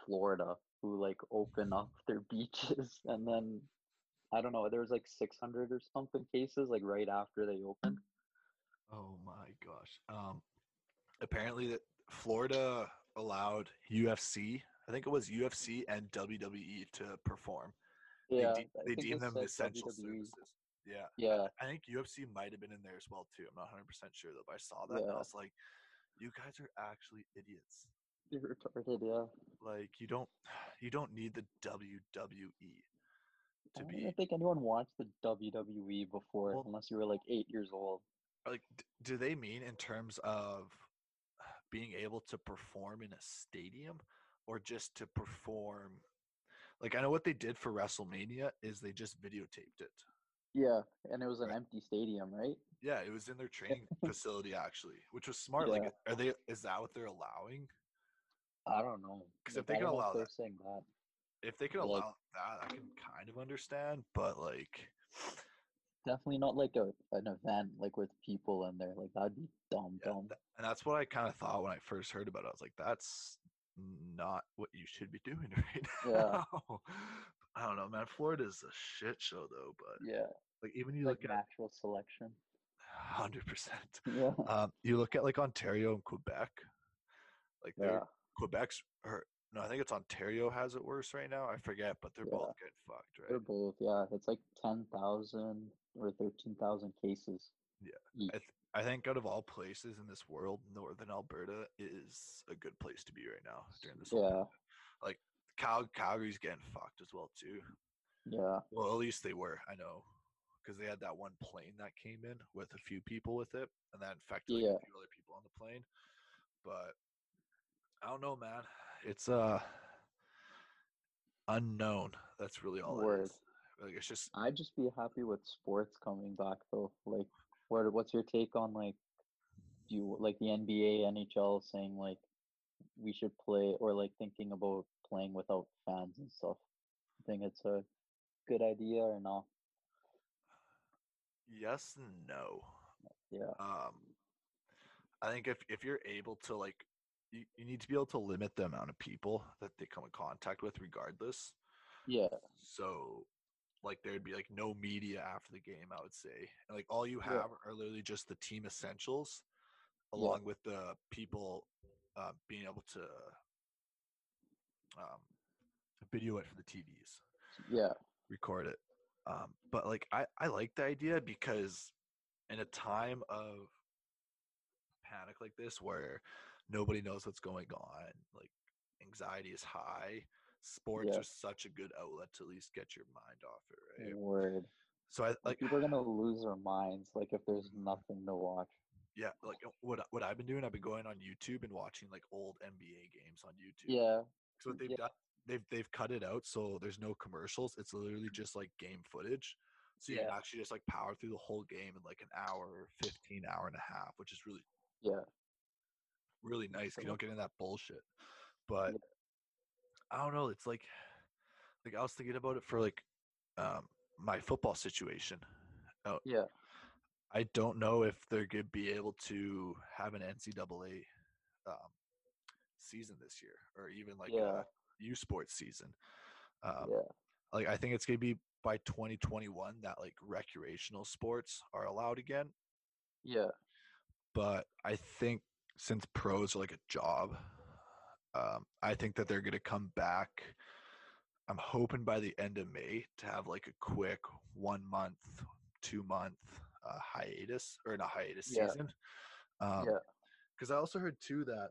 Florida who, like, open up their beaches. And then, I don't know, there was, like, 600 or something cases, like, right after they opened. Oh, my gosh. Apparently that Florida allowed UFC, I think it was UFC and WWE to perform. Yeah, they deem them essential services. Yeah. Yeah. I think UFC might have been in there as well too. I'm not 100% sure though, but I saw that and I was like, you guys are actually idiots. You're retarded, yeah. Like, you don't need the WWE to be. I don't think anyone watched the WWE before, well, unless you were like 8 years old. Like, do they mean in terms of being able to perform in a stadium or just to perform? Like, I know what they did for WrestleMania is they just videotaped it. Yeah, and it was an empty stadium, right? Yeah, it was in their training facility, actually, which was smart. Yeah. Like, is that what they're allowing? I don't know. Because if they can allow that, if they can allow that, I can kind of understand, but, like, definitely not like an event, like, with people in there. Like, that'd be dumb. And that's what I kind of thought when I first heard about it. I was like, that's not what you should be doing right now. Yeah. I don't know, man. Florida's a shit show though, but yeah, like, even you, like, look at natural selection 100%. Yeah. You look at, like, Ontario and Quebec, like, Quebec's, or no, I think it's Ontario has it worse right now, I forget, but they're both getting fucked, right? They're both, yeah, it's like 10,000 or 13,000 cases. Yeah. I think out of all places in this world, Northern Alberta is a good place to be right now during this whole pandemic. Like, Calgary's getting fucked as well too. Yeah. Well, at least they were, I know, because they had that one plane that came in with a few people with it, and that infected a few other people on the plane. But I don't know, man. It's unknown. That's really all it is. Like, it's just, I'd just be happy with sports coming back though. Like, what's your take on, like, do you like the NBA, NHL saying, like, we should play, or, like, thinking about playing without fans and stuff? I think it's a good idea or not? Yes and no. Yeah. I think if you're able to, like, you need to be able to limit the amount of people that they come in contact with regardless. Yeah. So, like, there'd be, like, no media after the game, I would say. And, like, all you have are literally just the team essentials along with the people being able to video it for the TVs. Yeah. Record it. But like, I like the idea because in a time of panic like this, where nobody knows what's going on, like anxiety is high, sports are such a good outlet to at least get your mind off it, right? Word. So I like people are gonna lose their minds, like if there's nothing to watch. Yeah, like what I've been doing, I've been going on YouTube and watching like old NBA games on YouTube. Yeah. So what they've done, they've cut it out, so there's no commercials. It's literally just like game footage. So you can actually just like power through the whole game in like an hour, 15 hour and a half, which is really really nice. You don't get into that bullshit. But I don't know. It's like I was thinking about it for like my football situation. Oh, yeah. I don't know if they're going to be able to have an NCAA season this year, or even like a U Sports season. Like I think it's going to be by 2021 that like recreational sports are allowed again. Yeah. But I think since pros are like a job, I think that they're going to come back. I'm hoping by the end of May to have like a quick 1 month, 2 month hiatus, or not hiatus season. Because I also heard too that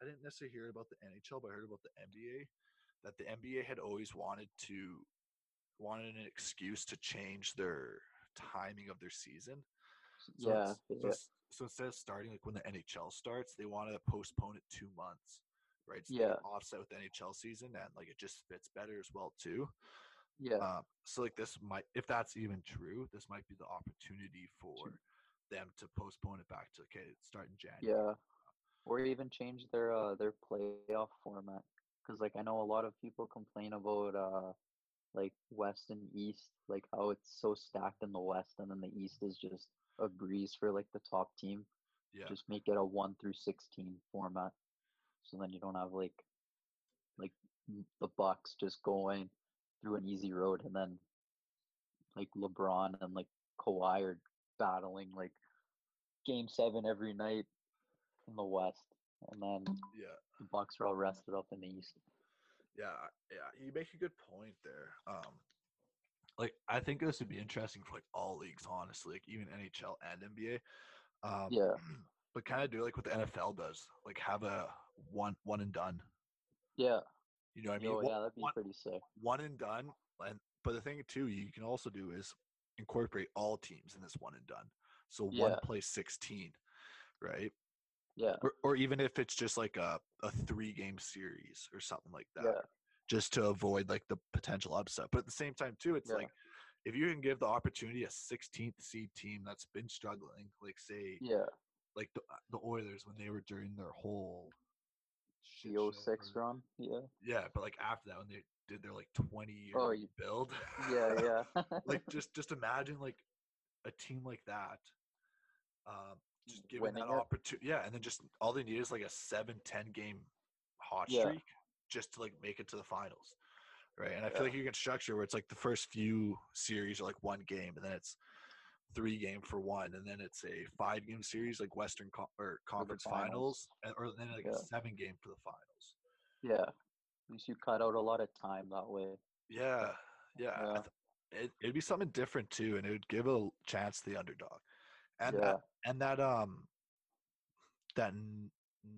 I didn't necessarily hear about the NHL, but I heard about the NBA, that the NBA had always wanted an excuse to change their timing of their season. So so instead of starting like when the NHL starts, they want to postpone it 2 months, right? So they offset with the NHL season, and like it just fits better as well too. So like this might, if that's even true, this might be the opportunity for them to postpone it back to okay, start in January. Yeah, or even change their playoff format, because like I know a lot of people complain about like West and East, like how it's so stacked in the West, and then the East is just a breeze for like the top team. Yeah, just make it a 1-16 format, so then you don't have like the Bucks just going through an easy road, and then like LeBron and like Kawhi are battling like game 7 every night in the West, and then the Bucks are all rested up in the East. Yeah, you make a good point there. Like I think this would be interesting for like all leagues, honestly, like even NHL and NBA. But kind of do like what the NFL does, like have a one and done. Yeah. You know what I mean? Yeah, that'd be pretty sick. One and done, but the thing too you can also do is incorporate all teams in this one and done. So one plays 16, right? Yeah. Or even if it's just like a 3-game series or something like that. Yeah. Just to avoid like the potential upset. But at the same time too, it's like if you can give the opportunity a 16th seed team that's been struggling, like say like the Oilers when they were during their whole 06 run. Yeah, but like after that when they did their like 20-year build. Like just imagine like a team like that. Just giving that opportunity. Yeah, and then just all they need is like a 7-10 game hot streak. Just to like make it to the finals, right? And I feel like you can structure where it's like the first few series are like one game, and then it's 3-game for one, and then it's a 5-game series like Western Conference Finals, or then like a 7-game for the finals. Yeah, at least you cut out a lot of time that way. Yeah. It'd be something different too, and it would give a chance to the underdog, and that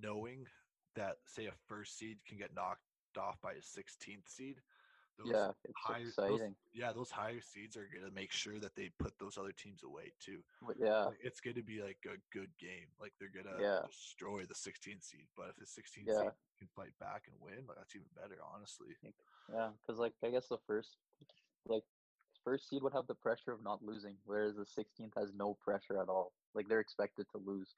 knowing that say a first seed can get knocked off by a 16th seed. Those higher seeds are going to make sure that they put those other teams away too. Like, it's going to be like a good game. Like they're going to destroy the 16th seed. But if the 16th seed can fight back and win, like that's even better, honestly. Yeah, because like I guess the first seed would have the pressure of not losing, whereas the 16th has no pressure at all. Like they're expected to lose,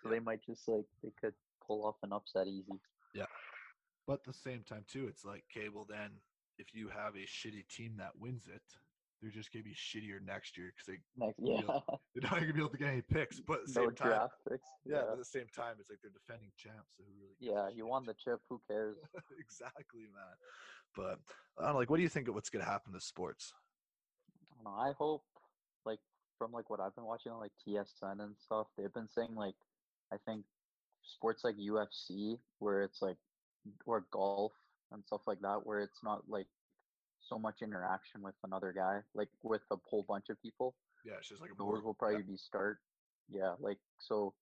so they might just like they could pull off an upset easy. Yeah, but at the same time too, it's like, okay, well then if you have a shitty team that wins it, they're just gonna be shittier next year because they're not gonna be able to get any picks. But at the same time, but at the same time, it's like they're defending champs, so who really? Yeah, you won the chip. Who cares? Exactly, man. But I don't know, like, what do you think of what's gonna happen to sports? I hope, like, from like what I've been watching on like TSN and stuff, they've been saying like, I think sports like UFC, where it's like, or golf and stuff like that, where it's not like so much interaction with another guy, like with a whole bunch of people. Yeah, it's just like those will probably be start. Yeah, like so.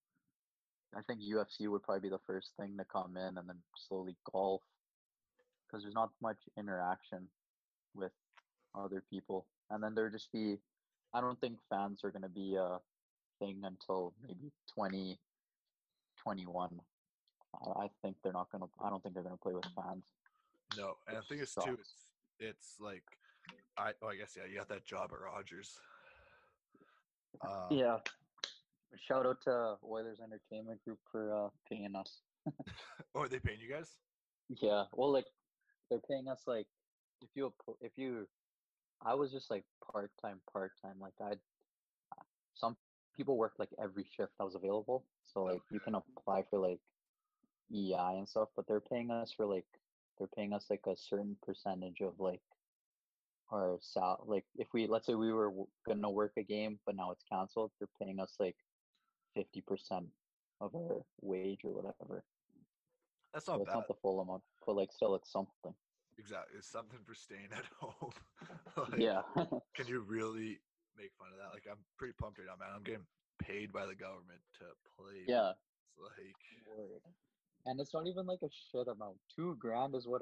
I think UFC would probably be the first thing to come in, and then slowly golf, because there's not much interaction with other people. And then there'd just be, I don't think fans are going to be a thing until maybe 2021. I think they're not going to, I don't think they're going to play with fans. No, and I think it's too, it's like, I guess, yeah, you got that job at Rogers. Yeah. Shout out to Oilers Entertainment Group for paying us. Oh, are they paying you guys? Yeah. Well, like they're paying us. Like if you, I was just like part time. Like some people worked like every shift that was available. So like you can apply for like EI and stuff, but they're paying us like a certain percentage of like our salary. Like if we, let's say we were gonna work a game, but now it's canceled, they're paying us like 50% of our wage or whatever. That's not so bad. It's not the full amount, but like still, it's something. Exactly, it's something for staying at home. Like, yeah. Can you really make fun of that? Like, I'm pretty pumped right now, man. I'm getting paid by the government to play. Yeah. It's like. Word. And it's not even like a shit amount. $2,000 is what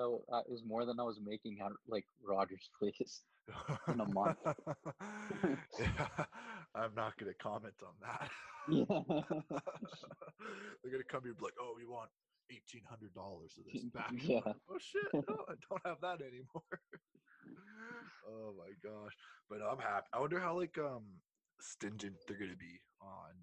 is more than I was making at like Rogers Place in a month. Yeah, I'm not gonna comment on that. Yeah. They're gonna come here and be like, "Oh, we want $1,800 of this back." Yeah. Like, oh shit! No, I don't have that anymore. Oh my gosh! But I'm happy. I wonder how like stringent they're gonna be on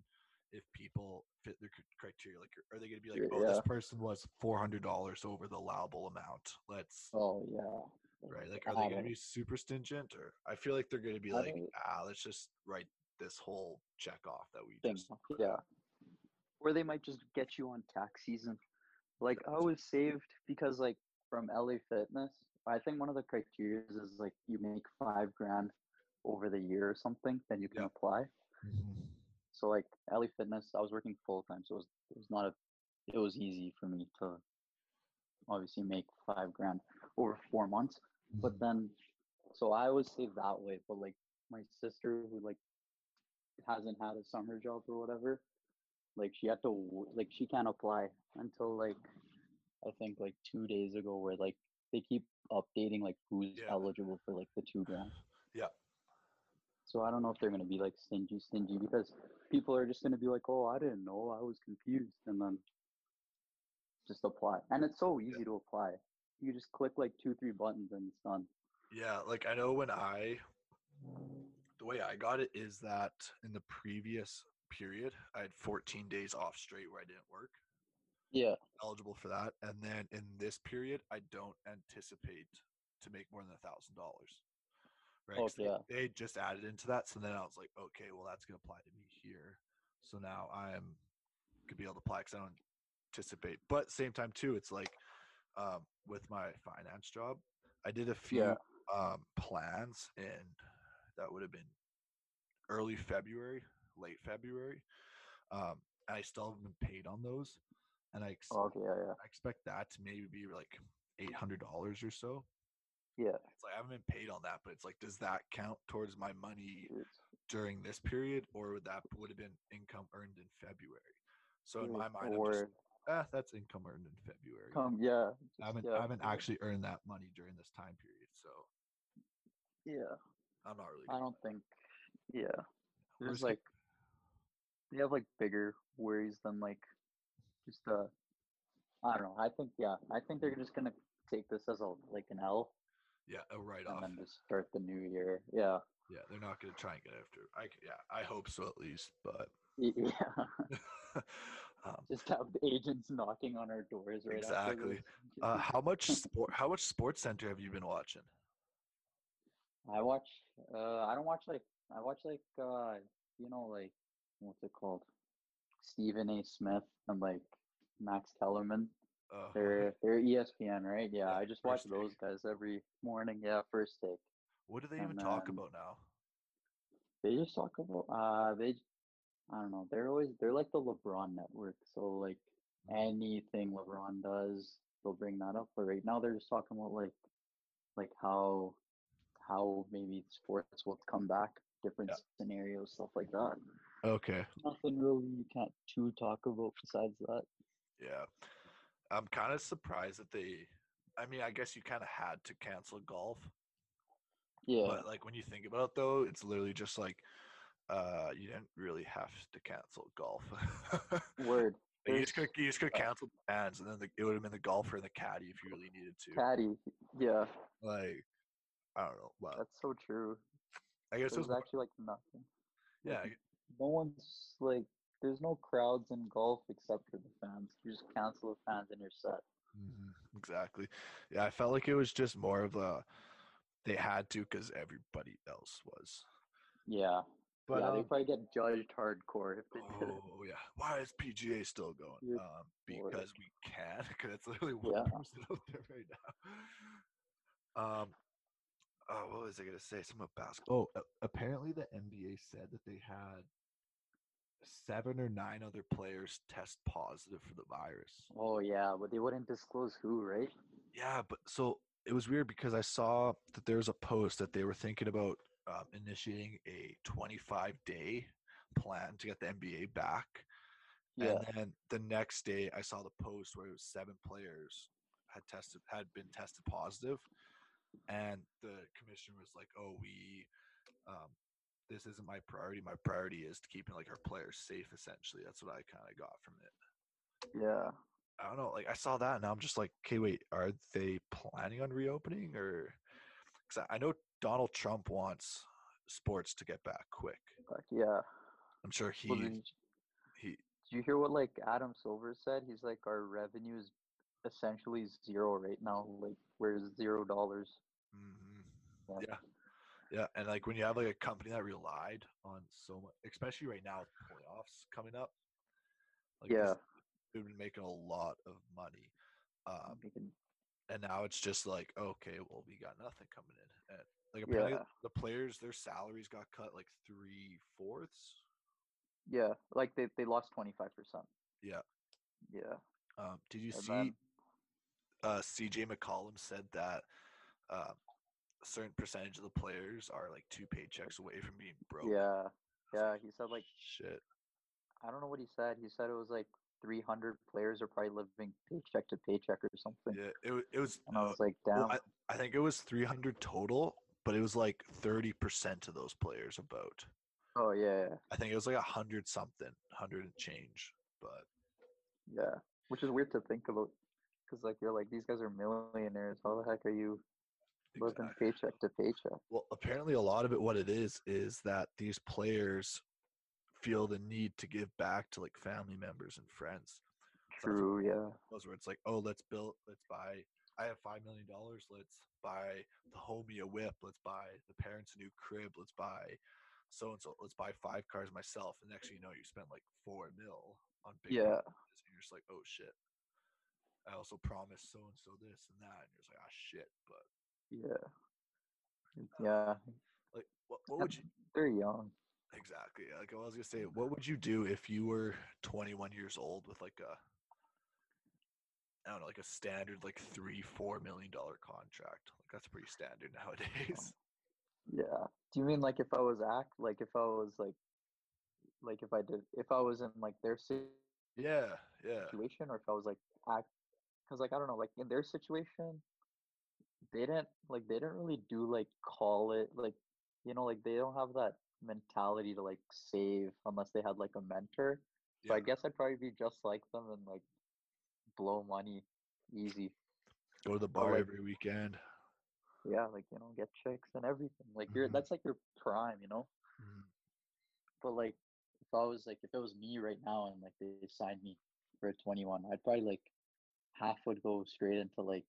if people fit their criteria. Like, are they going to be like, oh, yeah, this person was $400 over the allowable amount. Let's. Oh yeah. Right. Like, are they going to be super stringent, or I feel like they're going to be like, let's just write this whole check off that we just. Yeah. Or they might just get you on tax season. Like I was saved because like from LA Fitness, I think one of the criteria is like you make $5,000 over the year or something, then you can apply. Mm-hmm. So like LA Fitness, I was working full time, so it was easy for me to obviously make $5,000 over 4 months. Mm-hmm. But then, so I always say that way. But like my sister, who like hasn't had a summer job or whatever, like she had to she can't apply until like I think like 2 days ago, where like they keep updating like who's eligible for like the $2,000. Yeah. So I don't know if they're going to be like stingy, because people are just going to be like, oh, I didn't know, I was confused, and then just apply. And it's so easy to apply. You just click like 2-3 buttons and it's done. Yeah. Like I know the way I got it is that in the previous period, I had 14 days off straight where I didn't work. Yeah. Eligible for that. And then in this period, I don't anticipate to make more than $1,000. Right, oh, yeah. They just added into that, so then I was like, okay, well, that's gonna apply to me here. So now I'm could be able to apply because I don't anticipate. But same time too, it's like with my finance job, I did a few plans, and that would have been early February, late February. And I still haven't been paid on those, and I expect that to maybe be like $800 or so. Yeah. It's like I haven't been paid on that, but it's like, does that count towards my money during this period, or would have been income earned in February? So in my mind, I'm just, that's income earned in February. I haven't actually earned that money during this time period, so yeah. I'm not really. I don't think. Yeah. There's like they have like bigger worries than like just I don't know. I think they're just gonna take this as an L. Yeah, a write-off. And then just start the new year. Yeah. Yeah, they're not going to try and get after. I hope so at least, but. Yeah. Just have the agents knocking on our doors right exactly. After. Exactly. How much Sports Center have you been watching? I watch what's it called? Stephen A. Smith and like Max Kellerman. They're ESPN, right? Yeah, I just watch those guys every morning. Yeah, First Take. What do they even talk about now? They just talk about I don't know. They're like the LeBron network. So like anything LeBron does, they'll bring that up. But right now they're just talking about like how how maybe sports will come back, different scenarios, stuff like that. Okay. Nothing really you can't talk about besides that. Yeah. I'm kind of surprised that they – I mean, I guess you kind of had to cancel golf. Yeah. But, like, when you think about it, though, it's literally just, like, you didn't really have to cancel golf. Word. Like you just could cancel the bands, and then it would have been the golfer and the caddy if you really needed to. Caddy, yeah. Like, I don't know. But that's so true. I guess there's actually like nothing. Yeah. Like, no one's like, there's no crowds in golf except for the fans. You just cancel the fans and you're set. Mm-hmm. Exactly. Yeah, I felt like it was just more of a they had to because everybody else was. Yeah. But, yeah, they probably get judged hardcore if they did it. Oh, yeah. Why is PGA still going? Because we can. Because it's literally one person out there right now. What was I going to say? Something about basketball. Oh, apparently the NBA said that they had 7 or 9 other players test positive for the virus. Oh, yeah. But they wouldn't disclose who, right? Yeah, but so it was weird because I saw that there was a post that they were thinking about initiating a 25-day plan to get the NBA back. Yeah. And then the next day I saw the post where it was 7 players had been tested positive. And the commissioner was like, oh, this isn't my priority. My priority is to keeping like our players safe, essentially. That's what I kind of got from it. Yeah. I don't know. Like I saw that and I'm just like, okay, wait, are they planning on reopening or – because I know – Donald Trump wants sports to get back quick. Yeah. I'm sure Did you hear what, like, Adam Silver said? He's like, our revenue is essentially zero right now. Like, we're $0. Mm-hmm. Yeah. And, like, when you have, like, a company that relied on so much, especially right now with playoffs coming up. Like, they've been making a lot of money. And now it's just like, okay, well, we got nothing coming in. And like apparently the players, their salaries got cut like 3/4. Yeah, like they lost 25%. Yeah. Yeah. Did you see CJ McCollum said that a certain percentage of the players are like 2 paychecks away from being broke? Yeah. Yeah, he said like shit. I don't know what he said. He said it was like 300 players are probably living paycheck to paycheck or something. Yeah, it was. And I was like, damn. Well, I think it was 300 total, but it was like 30% of those players about. Oh yeah. I think it was like 100 and change, but. Yeah, which is weird to think about, because like you're like these guys are millionaires. How the heck are you living paycheck to paycheck? Well, apparently a lot of it, what it is that these players feel the need to give back to like family members and friends. True, yeah. Those where it's like, oh, let's buy. I have $5 million. Let's buy the homie a whip. Let's buy the parents a new crib. Let's buy so and so. Let's buy 5 cars myself. And next thing you know, you spend like $4 million on big cars, and you're just like, oh shit. I also promised so and so this and that, and you're just like, ah shit. But yeah. Like, what would you? They're young. Exactly. Like I was gonna say, what would you do if you were 21 years old with like a, I don't know, like a standard like $3-4 million contract? Like that's pretty standard nowadays. Yeah. Do you mean like if I was if I was in like their situation? Yeah. Situation, or if I was like because like I don't know, like in their situation, they didn't really do like call it like, you know, like they don't have that mentality to like save unless they had like a mentor. So I guess I'd probably be just like them and like blow money easy, go to the bar, like, every weekend, like, you know, get chicks and everything, like you're that's like your prime, you know. But like if it was me right now and like they signed me for 21, I'd probably like half would go straight into like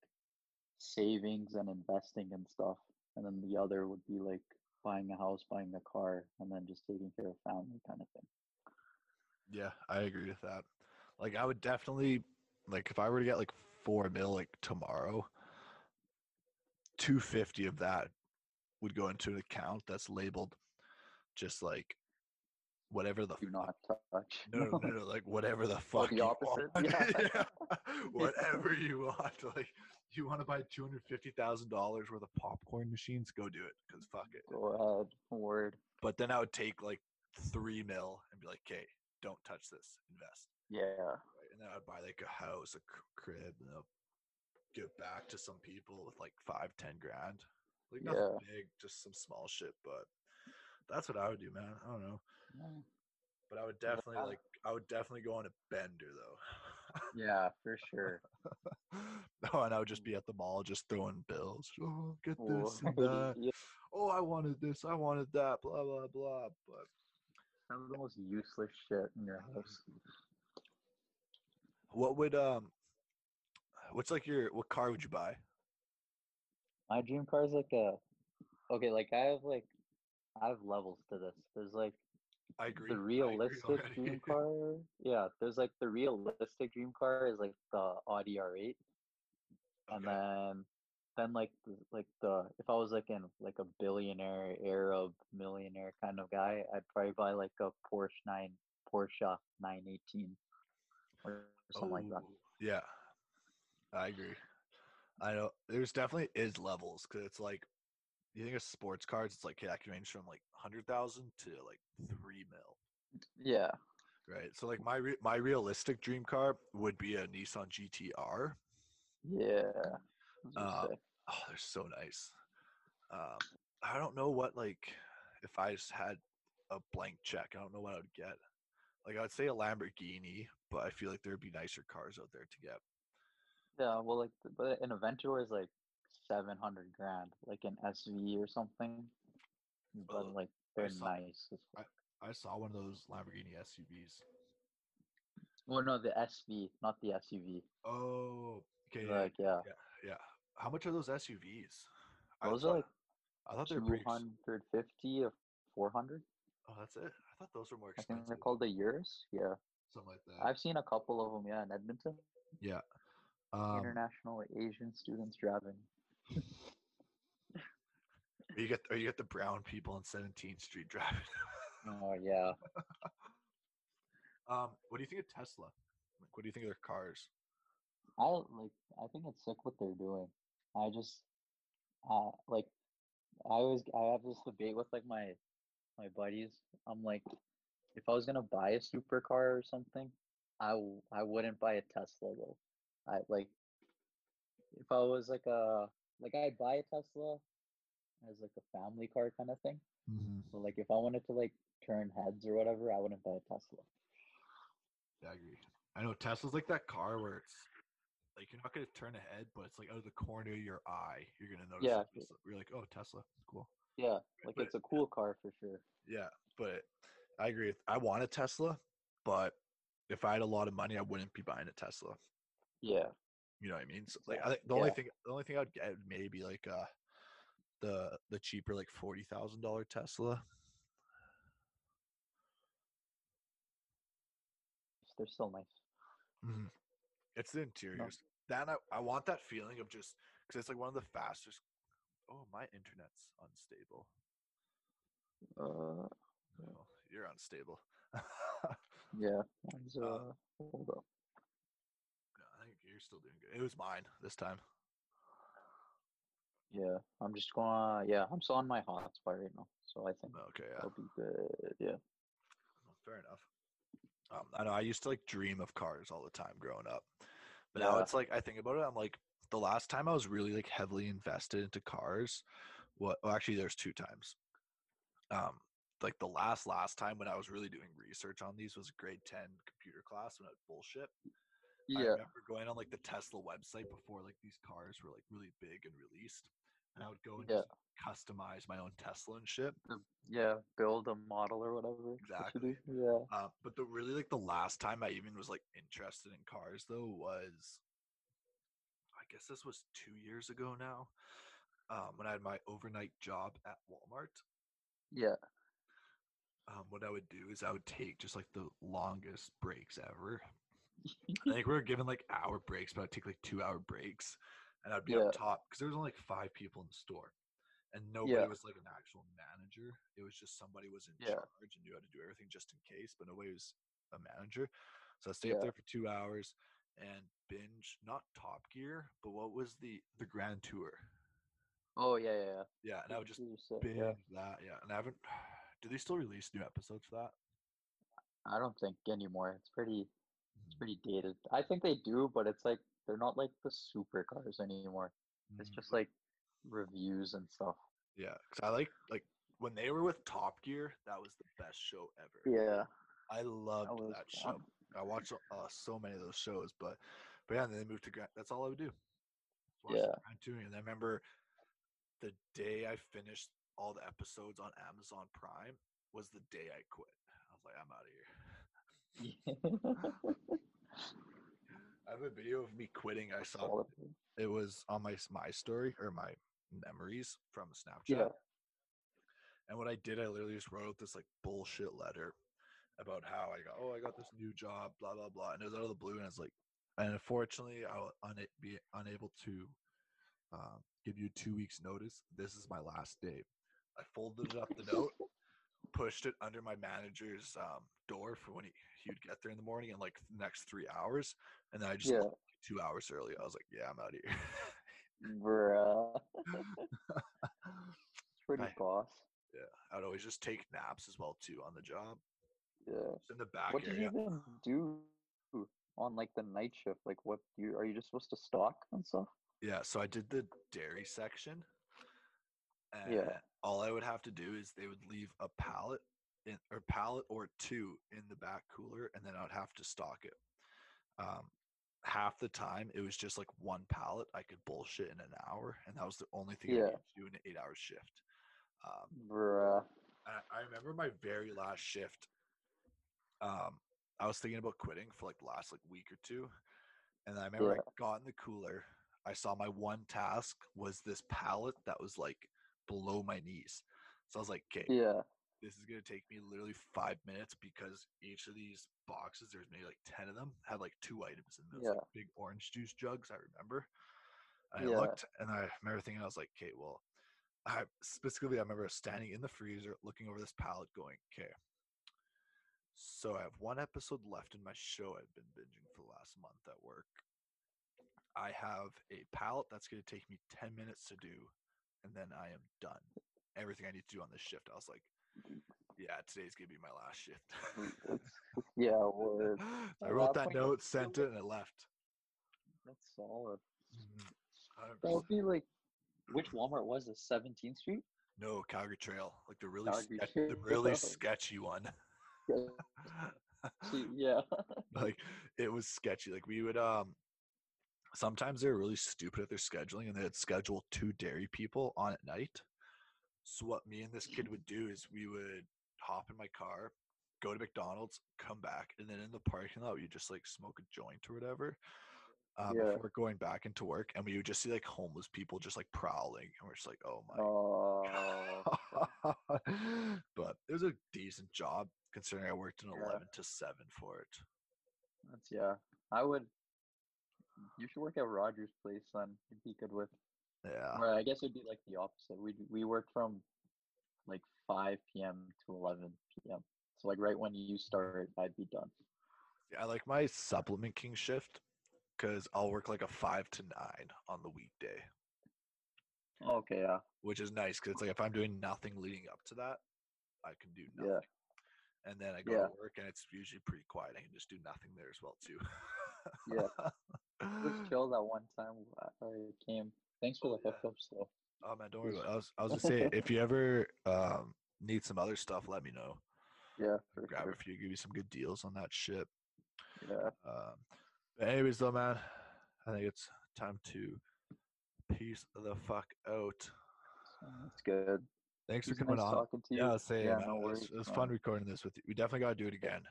savings and investing and stuff, and then the other would be like buying a house, buying a car, and then just taking care of family kind of thing. Yeah, I agree with that. Like I would definitely, like if I were to get like $4 million like tomorrow, 250 of that would go into an account that's labeled just like whatever the do not touch. No, like whatever the fuck. The opposite. You want. Whatever you want. Like you want to buy $250,000 worth of popcorn machines, go do it, because fuck it. Word. But then I would take like $3 million and be like, okay, don't touch this, invest. Yeah. And then I'd buy like a house, a crib, and I'll give back to some people with like $5-10 grand. Like nothing big, just some small shit. But that's what I would do, man. I don't know. Yeah. But I would definitely I would definitely go on a bender though. Yeah, for sure. Oh, and I would just be at the mall just throwing bills. Oh, get this and that. Yeah. Oh, I wanted this, I wanted that, blah blah blah. But some of the most useless shit in your house. What would what's like your, what car would you buy? My dream car is like a, okay, like I have levels to this. There's like, I agree, the realistic dream car. Yeah, there's like the realistic dream car is like the Audi R8, and then like the, if I was like in like a billionaire Arab millionaire kind of guy, I'd probably buy like a Porsche 918 or something like that. Yeah, I agree. I know there's definitely is levels, because it's like, you think of sports cars, it's like, yeah, that can range from like 100,000 to like $3 million. Yeah. Right. So like my realistic dream car would be a Nissan GTR. Yeah. Oh, they're so nice. I don't know what, like, if I just had a blank check, I don't know what I would get. Like, I would say a Lamborghini, but I feel like there'd be nicer cars out there to get. Yeah. Well, like, but an Aventador is like $700,000, like an SV or something, but like they're nice. I saw one of those Lamborghini SUVs. Well, no, the SV, not the SUV. Oh, okay. Like, yeah. How much are those SUVs? Those are like, I thought they were 250 or 400. Oh, that's it. I thought those were more expensive. I think they're called the Urus. Yeah, something like that. I've seen a couple of them. Yeah, in Edmonton. Yeah. International Asian students driving. Or you get the brown people on 17th Street driving. Oh yeah. What do you think of Tesla? Like, what do you think of their cars? I think it's sick what they're doing. I just I have this debate with like my buddies. I'm like, if I was gonna buy a supercar or something, I wouldn't buy a Tesla though. I like, if I was like a, like I'd buy a Tesla as like a family car kind of thing. Mm-hmm. So like if I wanted to like turn heads or whatever, I wouldn't buy a Tesla. Yeah, I agree. I know Tesla's like that car where it's like you're not going to turn ahead, but it's like out of the corner of your eye, you're going to notice. Yeah, you're like, oh, Tesla, cool. Yeah, like, but it's a cool car for sure. Yeah, but I agree. I want a Tesla, but if I had a lot of money, I wouldn't be buying a Tesla. Yeah, you know what I mean. So, like, I think the only thing I'd get would maybe like the cheaper like $40,000 Tesla. They're so nice. Mm-hmm. It's the interiors. No. Then I want that feeling of just, because it's like one of the fastest. Oh, my internet's unstable. Well, you're unstable. Yeah. Hold up. I think you're still doing good. It was mine this time. Yeah, I'm just going. Yeah, I'm still on my hotspot right now, so I think I'll be good. Yeah. Well, fair enough. I know I used to like dream of cars all the time growing up, but now it's like I think about it. I'm like, the last time I was really like heavily invested into cars. Well, actually, there's two times. Like the last time when I was really doing research on these was grade 10 computer class when I was bullshit. Yeah. I remember going on like the Tesla website before like these cars were like really big and released, and I would go and just customize my own Tesla and shit. Yeah, build a model or whatever. Exactly. Yeah. But the really like the last time I even was like interested in cars though was, I guess this was 2 years ago now, when I had my overnight job at Walmart. Yeah. What I would do is I would take just like the longest breaks ever. I think we were given like hour breaks, but I'd take like 2 hour breaks, and I'd be up top because there was only like five people in the store, and nobody was like an actual manager. It was just somebody was in charge and knew how to do everything just in case, but nobody was a manager. So I'd stay up there for 2 hours, and binge, not Top Gear, but what was the Grand Tour? Oh, yeah. Yeah, and I would just binge that, yeah. And I haven't, do they still release new episodes for that? I don't think anymore. It's pretty dated. I think they do, but it's like, they're not like the supercars anymore. It's just like reviews and stuff. Yeah, because I like when they were with Top Gear, that was the best show ever. Yeah. I loved that show. I watched so many of those shows, but yeah, and then they moved to Grand. That's all I would do. Yeah. Grand Touring. And I remember the day I finished all the episodes on Amazon Prime was the day I quit. I was like, I'm out of here. I have a video of me quitting. I saw it was on my story or my memories from Snapchat. Yeah. And what I did, I literally just wrote this like bullshit letter about how I got this new job, blah blah blah, and it was out of the blue, and I was like, and unfortunately I'll be unable to give you 2 weeks notice. This is my last day. I folded up the note, pushed it under my manager's door for when he would get there in the morning, in like the next 3 hours, and then I just left 2 hours early. I was like, yeah, I'm out of here. Bruh. It's pretty boss. Yeah, I'd always just take naps as well too on the job. Yeah. Just in the back. What area. Do you even do on like the night shift? Like, what do you, are you just supposed to stock and stuff? Yeah. So I did the dairy section. And all I would have to do is they would leave a pallet or two in the back cooler, and then I would have to stock it. Half the time it was just like one pallet I could bullshit in an hour, and that was the only thing I could do in an 8 hour shift. Bruh. I remember my very last shift. I was thinking about quitting for like the last like week or two, and I remember I got in the cooler. I saw my one task was this pallet that was like below my knees, so I was like, okay, this is gonna take me literally 5 minutes, because each of these boxes, there's maybe like 10 of them, had like two items in those like big orange juice jugs. I remember I looked, and I remember thinking, I was like, okay, well, I remember standing in the freezer looking over this pallet going, okay, so I have one episode left in my show I've been binging for the last month at work. I have a palette that's going to take me 10 minutes to do, and then I am done. Everything I need to do on this shift. I was like, yeah, today's going to be my last shift. Well, I wrote that note, sent it, and I left. That's solid. 100%. That would be like, which Walmart was this? 17th Street? No, Kaga Trail. Like the really sketchy one. Yeah. Like it was sketchy. Like we would sometimes they were really stupid at their scheduling, and they would schedule two dairy people on at night. So what me and this kid would do is we would hop in my car, go to McDonald's, come back, and then in the parking lot you just like smoke a joint or whatever before going back into work, and we would just see like homeless people just like prowling, and we're just like, oh my God. But it was a decent job, considering I worked an 11 to 7 for it. That's you should work at Rogers Place, son. It'd be good with. Yeah. Or I guess it'd be like the opposite. We worked from like 5 p.m. to 11 p.m. So like right when you start, I'd be done. Yeah, I like my Supplement King shift, because I'll work like a 5 to 9 on the weekday. Okay, yeah. Which is nice, because it's like if I'm doing nothing leading up to that, I can do nothing. Yeah. And then I go to work, and it's usually pretty quiet. I can just do nothing there as well, too. Yeah. It was chill that one time I came. Thanks for the hookup stuff. Oh, man, don't worry about it. I was going to say, if you ever need some other stuff, let me know. Yeah. Grab a few, give you some good deals on that shit. Yeah. But anyways, though, man, I think it's time to peace the fuck out. That's good. Thanks for coming on. Yeah, I'll say it was fun recording this with you. We definitely gotta do it again.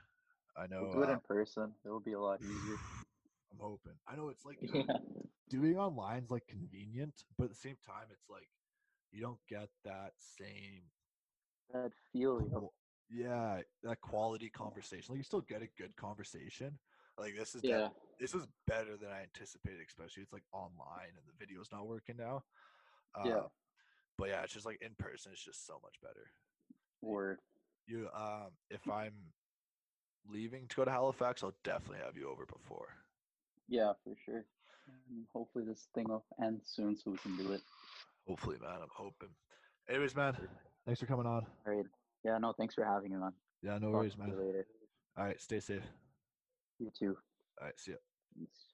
I know. We'll do it in person. It'll be a lot easier. I'm hoping. I know it's like doing online's like convenient, but at the same time, it's like you don't get that same feeling. That quality conversation. Like you still get a good conversation. Like this is this is better than I anticipated. Especially it's like online and the video's not working now. But yeah, it's just like in person, it's just so much better. Word. You, if I'm leaving to go to Halifax, I'll definitely have you over before. Yeah, for sure. Hopefully this thing will end soon so we can do it. Hopefully, man. I'm hoping. Anyways, man, thanks for coming on. All right. Yeah, no, thanks for having me on. Yeah, no worries, man. Later. All right, stay safe. You too. All right, see ya. Peace.